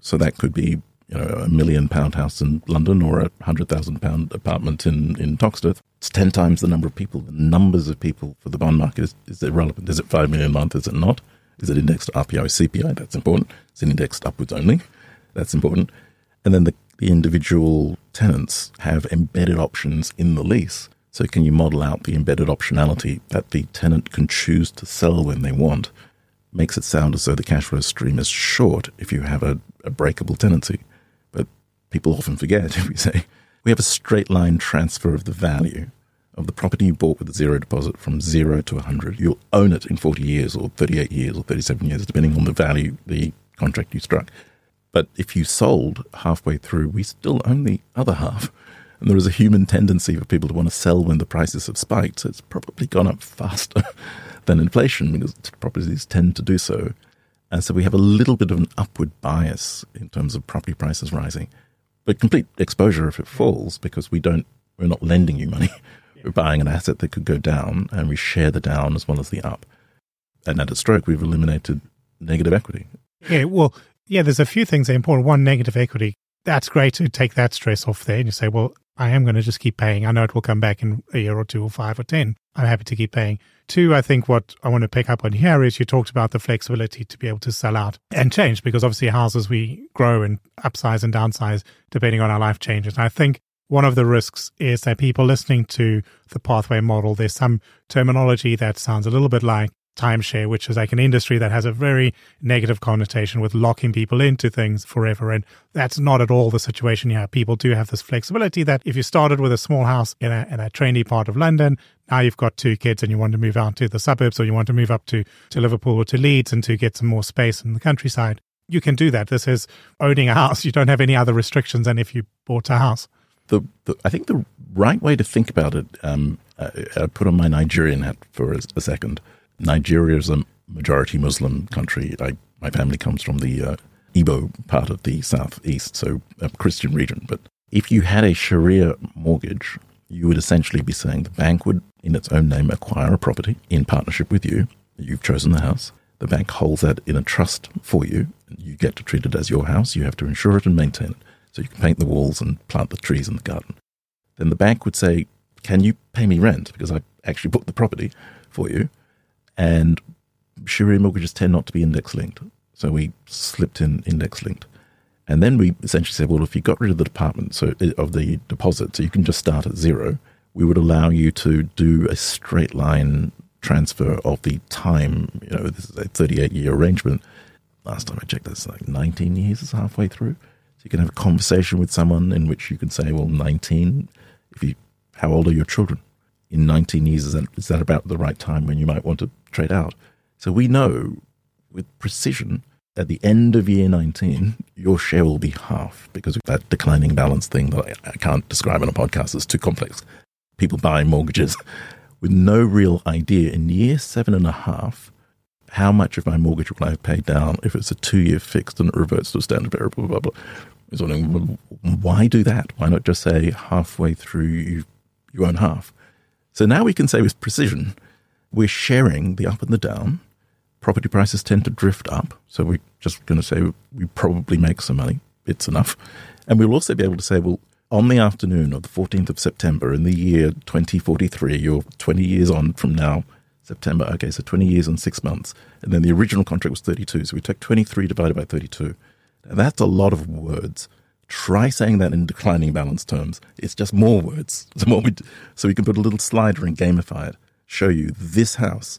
So that could be, you know, a million pound house in London or a hundred thousand pound apartment in, in Toxteth. It's ten times the number of people. The numbers of people for the bond market is, is irrelevant. Is it five million a month? Is it not? Is it indexed to R P I or C P I? That's important. Is it indexed upwards only? That's important. And then the, the individual tenants have embedded options in the lease. So can you model out the embedded optionality that the tenant can choose to sell when they want? Makes it sound as though the cash flow stream is short if you have a, a breakable tenancy. People often forget, if we say, we have a straight line transfer of the value of the property you bought with a zero deposit from zero to one hundred. You'll own it in forty years or thirty-eight years or thirty-seven years, depending on the value, the contract you struck. But if you sold halfway through, we still own the other half. And there is a human tendency for people to want to sell when the prices have spiked. So it's probably gone up faster than inflation because properties tend to do so. And so we have a little bit of an upward bias in terms of property prices rising. But complete exposure if it falls, because we don't, we're not lending you money. Yeah. We're buying an asset that could go down, and we share the down as well as the up. And at a stroke, we've eliminated negative equity. Yeah, well, yeah, there's a few things that are important. One, negative equity. That's great to take that stress off there. And you say, well, I am going to just keep paying. I know it will come back in a year or two or five or ten. I'm happy to keep paying. Two, I think what I want to pick up on here is you talked about the flexibility to be able to sell out and change, because obviously houses, we grow and upsize and downsize depending on our life changes. And I think one of the risks is that people listening to the pathway model, there's some terminology that sounds a little bit like timeshare, which is like an industry that has a very negative connotation with locking people into things forever. And that's not at all the situation here. People do have this flexibility that if you started with a small house in a, in a trendy part of London, now you've got two kids and you want to move out to the suburbs, or you want to move up to, to Liverpool or to Leeds and to get some more space in the countryside, you can do that. This is owning a house. You don't have any other restrictions than if you bought a house. The, the I think the right way to think about it, um, I, I put on my Nigerian hat for a, a second. Nigeria is a majority Muslim country. I, my family comes from the uh, Igbo part of the southeast, so a Christian region. But if you had a Sharia mortgage, you would essentially be saying the bank would, in its own name, acquire a property in partnership with you. You've chosen the house. The bank holds that in a trust for you. You get to treat it as your house. You have to insure it and maintain it. So you can paint the walls and plant the trees in the garden. Then the bank would say, can you pay me rent? Because I actually bought the property for you. And Sharia mortgages tend not to be index-linked. So we slipped in index-linked. And then we essentially said, well, if you got rid of the department, so of the deposit, so you can just start at zero, we would allow you to do a straight line transfer of the time. You know, this is a thirty-eight-year arrangement. Last time I checked, that's like nineteen years is halfway through. So you can have a conversation with someone in which you can say, well, nineteen, if you, how old are your children? In nineteen years, is that, is that about the right time when you might want to trade out? So we know with precision at the end of year nineteen, your share will be half, because of that declining balance thing that I, I can't describe on a podcast. It's too complex. People buying mortgages with no real idea in year seven and a half, how much of my mortgage will I have paid down if it's a two-year fixed and it reverts to a standard variable, blah, blah, blah. Why do that? Why not just say halfway through you, you own half? So now we can say with precision, we're sharing the up and the down. Property prices tend to drift up. So we're just going to say we probably make some money. It's enough. And we'll also be able to say, well, on the afternoon of the fourteenth of September in the year twenty forty-three, you're twenty years on from now, September, okay, so twenty years and six months. And then the original contract was thirty-two, so we take twenty-three divided by thirty-two. And that's a lot of words. Try saying that in declining balance terms. It's just more words. The more we do, so we can put a little slider and gamify it, show you this house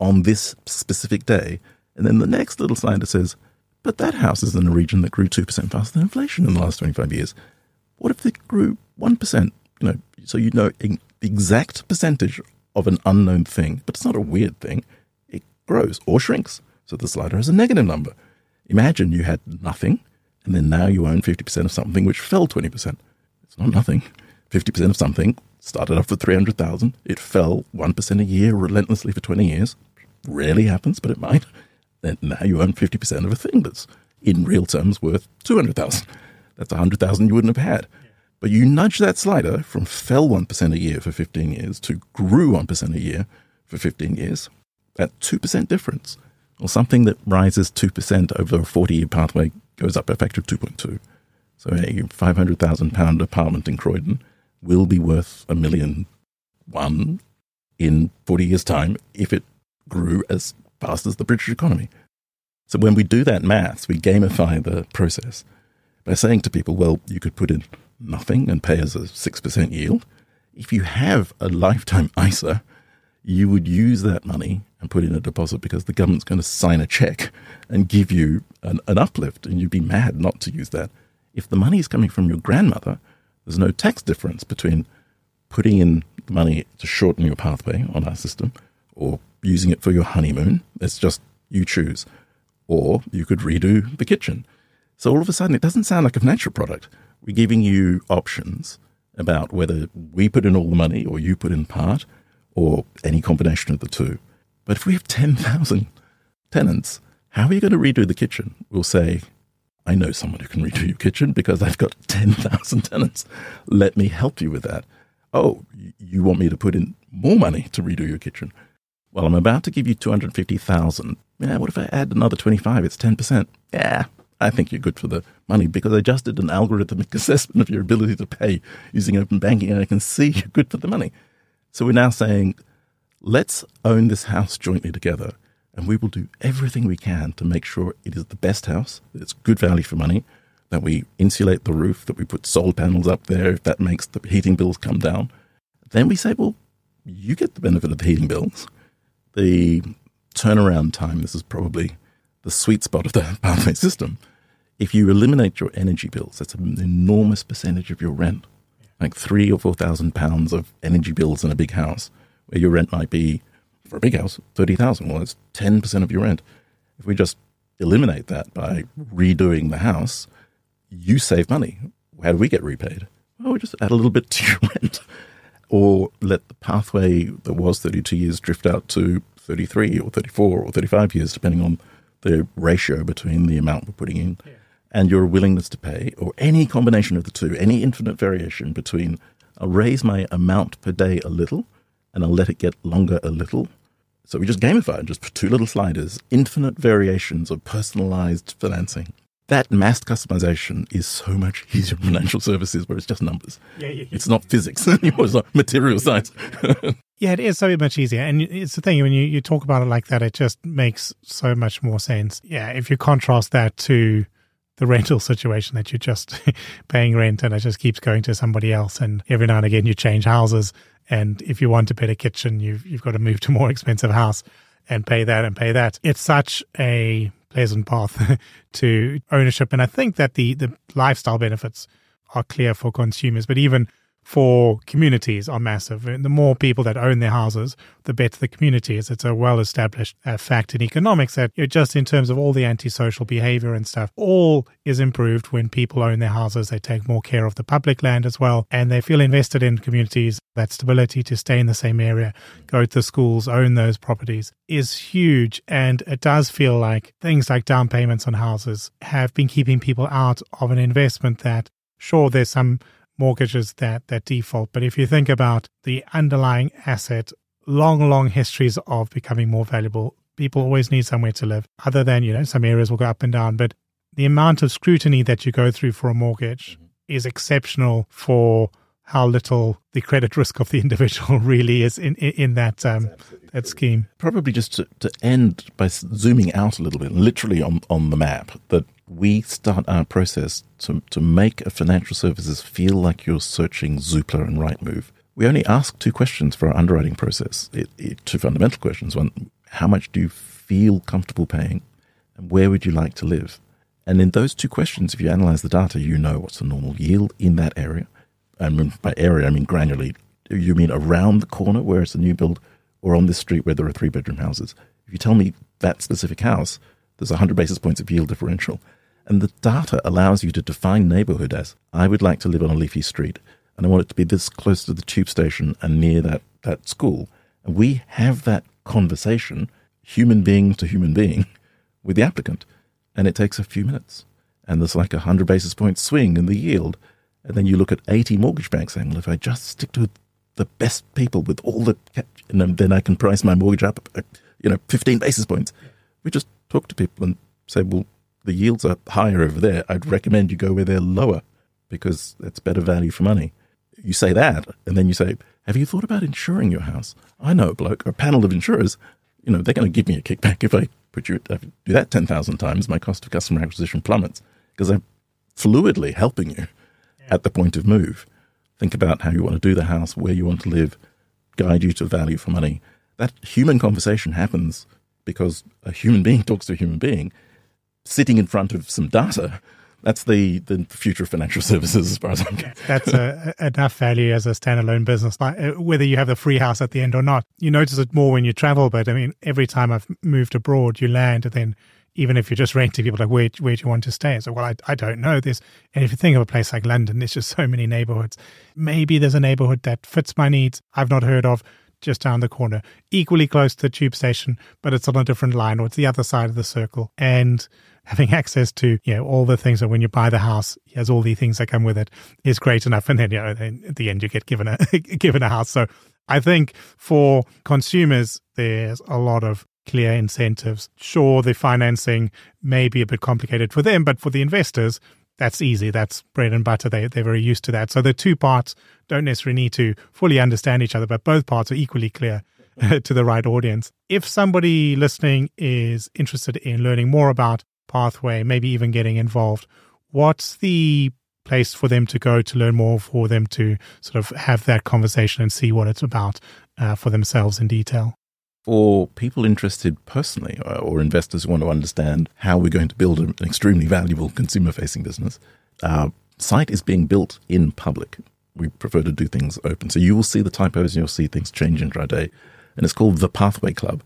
on this specific day. And then the next little slider says, but that house is in a region that grew two percent faster than inflation in the last twenty-five years. What if it grew one percent? You know, so you know the exact percentage of an unknown thing, but it's not a weird thing. It grows or shrinks. So the slider has a negative number. Imagine you had nothing, and then now you own fifty percent of something which fell twenty percent. It's not nothing. fifty percent of something started off with three hundred thousand. It fell one percent a year relentlessly for twenty years. Rarely happens, but it might. Then now you own fifty percent of a thing that's in real terms worth two hundred thousand. That's one hundred thousand you wouldn't have had. But you nudge that slider from fell one percent a year for fifteen years to grew one percent a year for fifteen years, that two percent difference, or something that rises two percent over a forty-year pathway goes up a factor of two point two. So a five hundred thousand pound apartment in Croydon will be worth a million one in forty years' time if it grew as fast as the British economy. So when we do that maths, we gamify the process by saying to people, well, you could put in nothing and pay as a six percent yield. If you have a lifetime I S A, you would use that money and put in a deposit because the government's going to sign a check and give you an, an uplift, and you'd be mad not to use that. If the money is coming from your grandmother, there's no tax difference between putting in money to shorten your pathway on our system or using it for your honeymoon. It's just you choose. Or you could redo the kitchen. So all of a sudden, it doesn't sound like a financial product. We're giving you options about whether we put in all the money or you put in part or any combination of the two. But if we have ten thousand tenants, how are you going to redo the kitchen? We'll say, I know someone who can redo your kitchen because I've got ten thousand tenants. Let me help you with that. Oh, you want me to put in more money to redo your kitchen? Well, I'm about to give you two hundred fifty thousand. Yeah, what if I add another twenty-five? It's ten percent. Yeah, I think you're good for the money because I just did an algorithmic assessment of your ability to pay using open banking, and I can see you're good for the money. So we're now saying, let's own this house jointly together, and we will do everything we can to make sure it is the best house, that it's good value for money, that we insulate the roof, that we put solar panels up there, if that makes the heating bills come down. Then we say, well, you get the benefit of the heating bills. The turnaround time, this is probably the sweet spot of the pathway system. If you eliminate your energy bills, that's an enormous percentage of your rent, like three or four thousand pounds of energy bills in a big house, where your rent might be, for a big house, thirty thousand. Well, that's ten percent of your rent. If we just eliminate that by redoing the house, you save money. How do we get repaid? Well, we just add a little bit to your rent, or let the pathway that was thirty-two years drift out to thirty-three or thirty-four or thirty-five years, depending on the ratio between the amount we're putting in. Yeah. And your willingness to pay, or any combination of the two, any infinite variation between I'll raise my amount per day a little and I'll let it get longer a little. So we just gamify it, just put two little sliders, infinite variations of personalized financing. That mass customization is so much easier in financial services where it's just numbers. Yeah, yeah, yeah. It's not physics anymore, it's not material science. Yeah, it is so much easier. And it's the thing, when you, you talk about it like that, it just makes so much more sense. Yeah, if you contrast that to the rental situation that you're just paying rent and it just keeps going to somebody else. And every now and again, you change houses. And if you want a better kitchen, you've, you've got to move to a more expensive house and pay that and pay that. It's such a pleasant path to ownership. And I think that the, the lifestyle benefits are clear for consumers, but even for communities are massive. And the more people that own their houses, the better the community is. It's a well-established uh, fact in economics that you know, just in terms of all the antisocial behavior and stuff, all is improved when people own their houses. They take more care of the public land as well, and they feel invested in communities. That stability to stay in the same area, go to the schools, own those properties is huge. And it does feel like things like down payments on houses have been keeping people out of an investment that, sure, there's some mortgages that that default. But if you think about the underlying asset, long, long histories of becoming more valuable, people always need somewhere to live other than, you know, some areas will go up and down. But the amount of scrutiny that you go through for a mortgage is exceptional for how little the credit risk of the individual really is in in, in that um, that scheme. Probably just to, to end by zooming out a little bit, literally on, on the map, that we start our process to, to make a financial services feel like you're searching Zoopla and Rightmove. We only ask two questions for our underwriting process, it, it, two fundamental questions. One, how much do you feel comfortable paying, and where would you like to live? And in those two questions, if you analyze the data, you know what's the normal yield in that area. And by area, I mean granularly. You mean around the corner where it's a new build, or on this street where there are three-bedroom houses. If you tell me that specific house, there's one hundred basis points of yield differential. And the data allows you to define neighborhood as, I would like to live on a leafy street, and I want it to be this close to the tube station and near that, that school. And we have that conversation, human being to human being, with the applicant. And it takes a few minutes. And there's like a one hundred basis point swing in the yield. And then you look at eighty mortgage banks saying, well, if I just stick to the best people with all the, and then I can price my mortgage up, you know, fifteen basis points. We just talk to people and say, well, the yields are higher over there. I'd recommend you go where they're lower because it's better value for money. You say that, and then you say, have you thought about insuring your house? I know a bloke, a panel of insurers, you know, they're going to give me a kickback if I put you, if I do that ten thousand times, my cost of customer acquisition plummets because I'm fluidly helping you at the point of move. Think about how you want to do the house, where you want to live, guide you to value for money. That human conversation happens because a human being talks to a human being sitting in front of some data. That's the, the future of financial services as far as I'm concerned. That's a, enough value as a standalone business, like whether you have the free house at the end or not. You notice it more when you travel, but I mean, every time I've moved abroad, you land and then even if you're just renting, people are like, where, where do you want to stay? So, well, I, I don't know this. And if you think of a place like London, there's just so many neighborhoods. Maybe there's a neighborhood that fits my needs I've not heard of just down the corner, equally close to the tube station, but it's on a different line or it's the other side of the circle. And having access to, you know, all the things that when you buy the house, he has all the things that come with it is great enough. And then, you know, then at the end, you get given a given a house. So I think for consumers, there's a lot of clear incentives. Sure, the financing may be a bit complicated for them, but for the investors, that's easy. That's bread and butter. They, they're very used to that. So the two parts don't necessarily need to fully understand each other, but both parts are equally clear to the right audience. If somebody listening is interested in learning more about Pathway, maybe even getting involved, what's the place for them to go to learn more, for them to sort of have that conversation and see what it's about uh, for themselves in detail? For people interested personally or investors who want to understand how we're going to build an extremely valuable consumer-facing business, our site is being built in public. We prefer to do things open. So you will see the typos and you'll see things change intraday. And it's called The Pathway Club.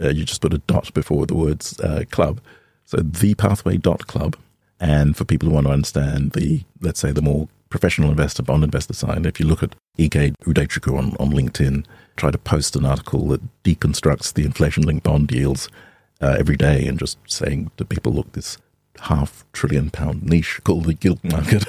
Uh, you just put a dot before the words uh, club. So the pathway dot club. And for people who want to understand the, let's say, the more professional investor, bond investor side, if you look at E K Udaytriku on, on LinkedIn, try to post an article that deconstructs the inflation-linked bond yields uh, every day and just saying to people, look, this half-trillion-pound niche called the gilt market,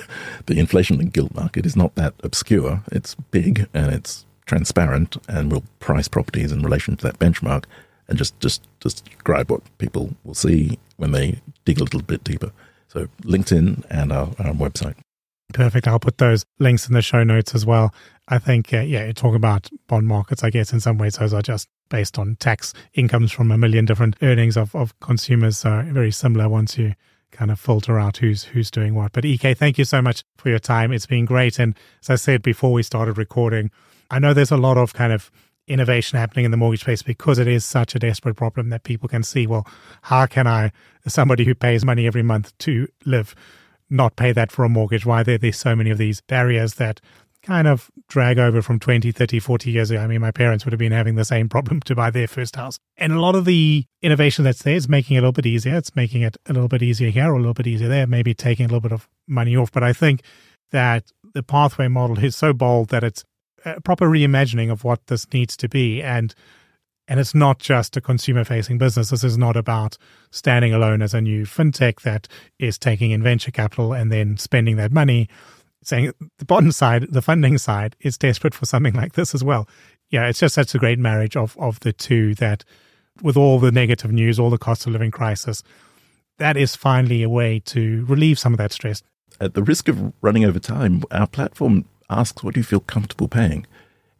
the inflation-linked gilt market is not that obscure. It's big and it's transparent and will price properties in relation to that benchmark and just, just, just describe what people will see when they dig a little bit deeper. So LinkedIn and our, our website. Perfect. I'll put those links in the show notes as well. I think, uh, yeah, talking about bond markets, I guess in some ways those are just based on tax incomes from a million different earnings of, of consumers. So very similar once you kind of filter out who's who's doing what. But E K, thank you so much for your time. It's been great. And as I said before we started recording, I know there's a lot of kind of innovation happening in the mortgage space because it is such a desperate problem that people can see, well, how can I, somebody who pays money every month to live, not pay that for a mortgage? Why there, there's so many of these barriers that kind of drag over from twenty, thirty, forty years ago. I mean, my parents would have been having the same problem to buy their first house. And a lot of the innovation that's there is making it a little bit easier. It's making it a little bit easier here or a little bit easier there, maybe taking a little bit of money off. But I think that the Pathway model is so bold that it's a proper reimagining of what this needs to be. And And it's not just a consumer-facing business. This is not about standing alone as a new fintech that is taking in venture capital and then spending that money, saying the bottom side, the funding side, is desperate for something like this as well. Yeah, it's just such a great marriage of of the two that with all the negative news, all the cost of living crisis, that is finally a way to relieve some of that stress. At the risk of running over time, our platform asks what you feel comfortable paying.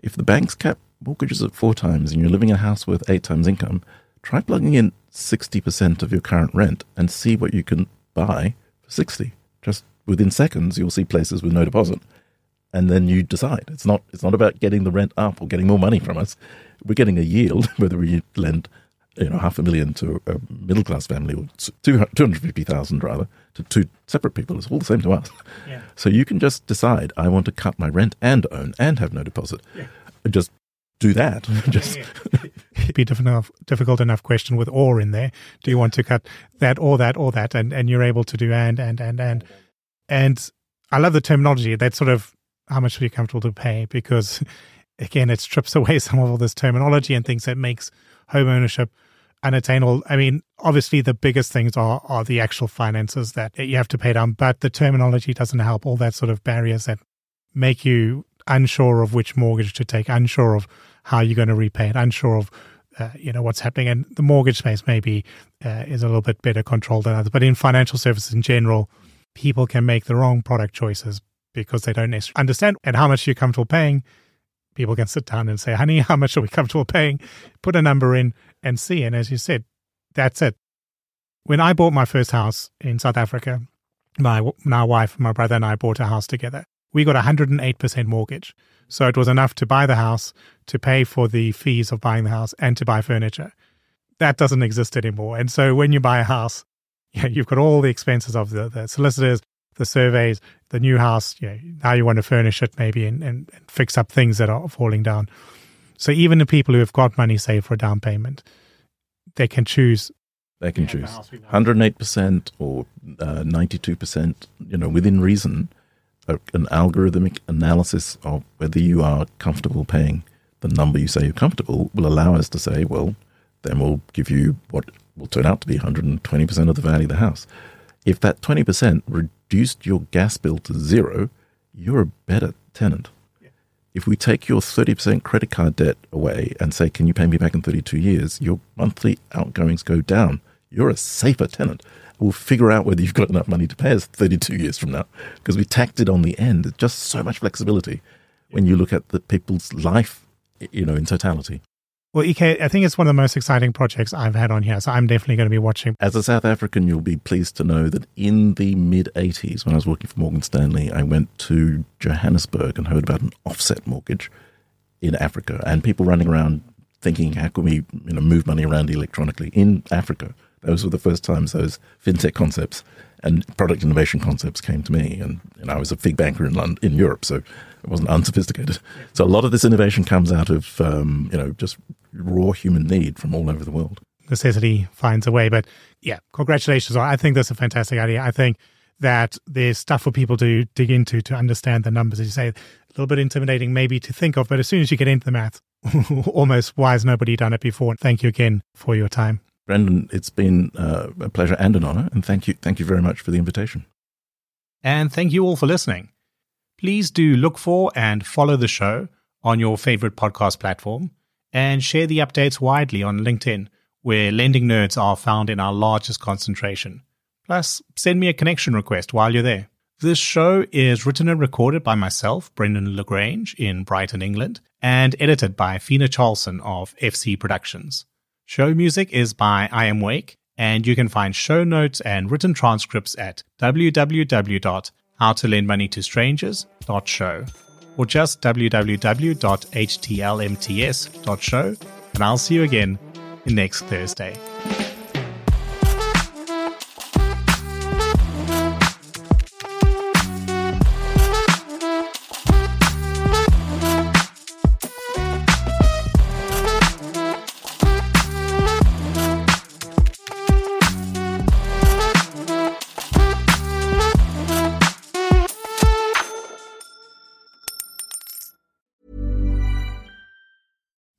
If the banks cap mortgages at four times and you're living in a house worth eight times income, try plugging in sixty percent of your current rent and see what you can buy for sixty. Just within seconds, you'll see places with no deposit. And then you decide. It's not it's not about getting the rent up or getting more money from us. We're getting a yield, whether we lend you know, half a million to a middle-class family or two hundred fifty thousand rather, to two separate people. It's all the same to us. Yeah. So you can just decide, I want to cut my rent and own and have no deposit. Yeah. Just do that. Just It'd be difficult, difficult enough question with or in there. Do you want to cut that or that or that? And, and you're able to do and, and, and, and. And I love the terminology. That sort of how much are you comfortable to pay? Because, again, it strips away some of all this terminology and things that makes home ownership unattainable. I mean, obviously the biggest things are, are the actual finances that you have to pay down, but the terminology doesn't help. All that sort of barriers that make you unsure of which mortgage to take, unsure of how you're going to repay it, unsure of uh, you know what's happening. And the mortgage space maybe uh, is a little bit better controlled than others. But in financial services in general, people can make the wrong product choices because they don't necessarily understand. And how much you're comfortable paying, people can sit down and say, honey, how much are we comfortable paying? Put a number in and see. And as you said, that's it. When I bought my first house in South Africa, my now wife, my brother and I bought a house together. We got one hundred eight percent mortgage. So it was enough to buy the house, to pay for the fees of buying the house, and to buy furniture. That doesn't exist anymore. And so when you buy a house, you know, you've got all the expenses of the, the solicitors, the surveys, the new house, you know, how you want to furnish it maybe and, and, and fix up things that are falling down. So even the people who have got money saved for a down payment, they can choose. They can yeah, choose one hundred eight percent or uh, ninety-two percent, you know, within reason, a, an algorithmic analysis of whether you are comfortable paying the number you say you're comfortable will allow us to say, well, then we'll give you what will turn out to be one hundred twenty percent of the value of the house. If that twenty percent reduced your gas bill to zero, you're a better tenant. Yeah. If we take your thirty percent credit card debt away and say, can you pay me back in thirty-two years, your monthly outgoings go down. You're a safer tenant. We'll figure out whether you've got enough money to pay us thirty-two years from now because we tacked it on the end. It's just so much flexibility yeah. when you look at the people's life, you know, in totality. Well, E K, I think it's one of the most exciting projects I've had on here, so I'm definitely going to be watching. As a South African, you'll be pleased to know that in the mid-eighties, when I was working for Morgan Stanley, I went to Johannesburg and heard about an offset mortgage in Africa, and people running around thinking, how can we you know, move money around electronically in Africa? Those were the first times those fintech concepts and product innovation concepts came to me, and, and I was a big banker in London, in Europe, so it wasn't unsophisticated. So a lot of this innovation comes out of um, you know just raw human need from all over the world. Necessity finds a way, but yeah, congratulations! I think that's a fantastic idea. I think that there's stuff for people to dig into to understand the numbers. As you say, a little bit intimidating maybe to think of, but as soon as you get into the math, almost why has nobody done it before? Thank you again for your time. Brendan, it's been uh, a pleasure and an honor, and thank you thank you very much for the invitation. And thank you all for listening. Please do look for and follow the show on your favorite podcast platform and share the updates widely on LinkedIn, where lending nerds are found in our largest concentration. Plus, send me a connection request while you're there. This show is written and recorded by myself, Brendan LaGrange, in Brighton, England, and edited by Fina Charlson of F C Productions. Show music is by I Am Wake, and you can find show notes and written transcripts at w w w dot how to lend money to strangers dot show or just w w w dot h t l m t s dot show, and I'll see you again next Thursday.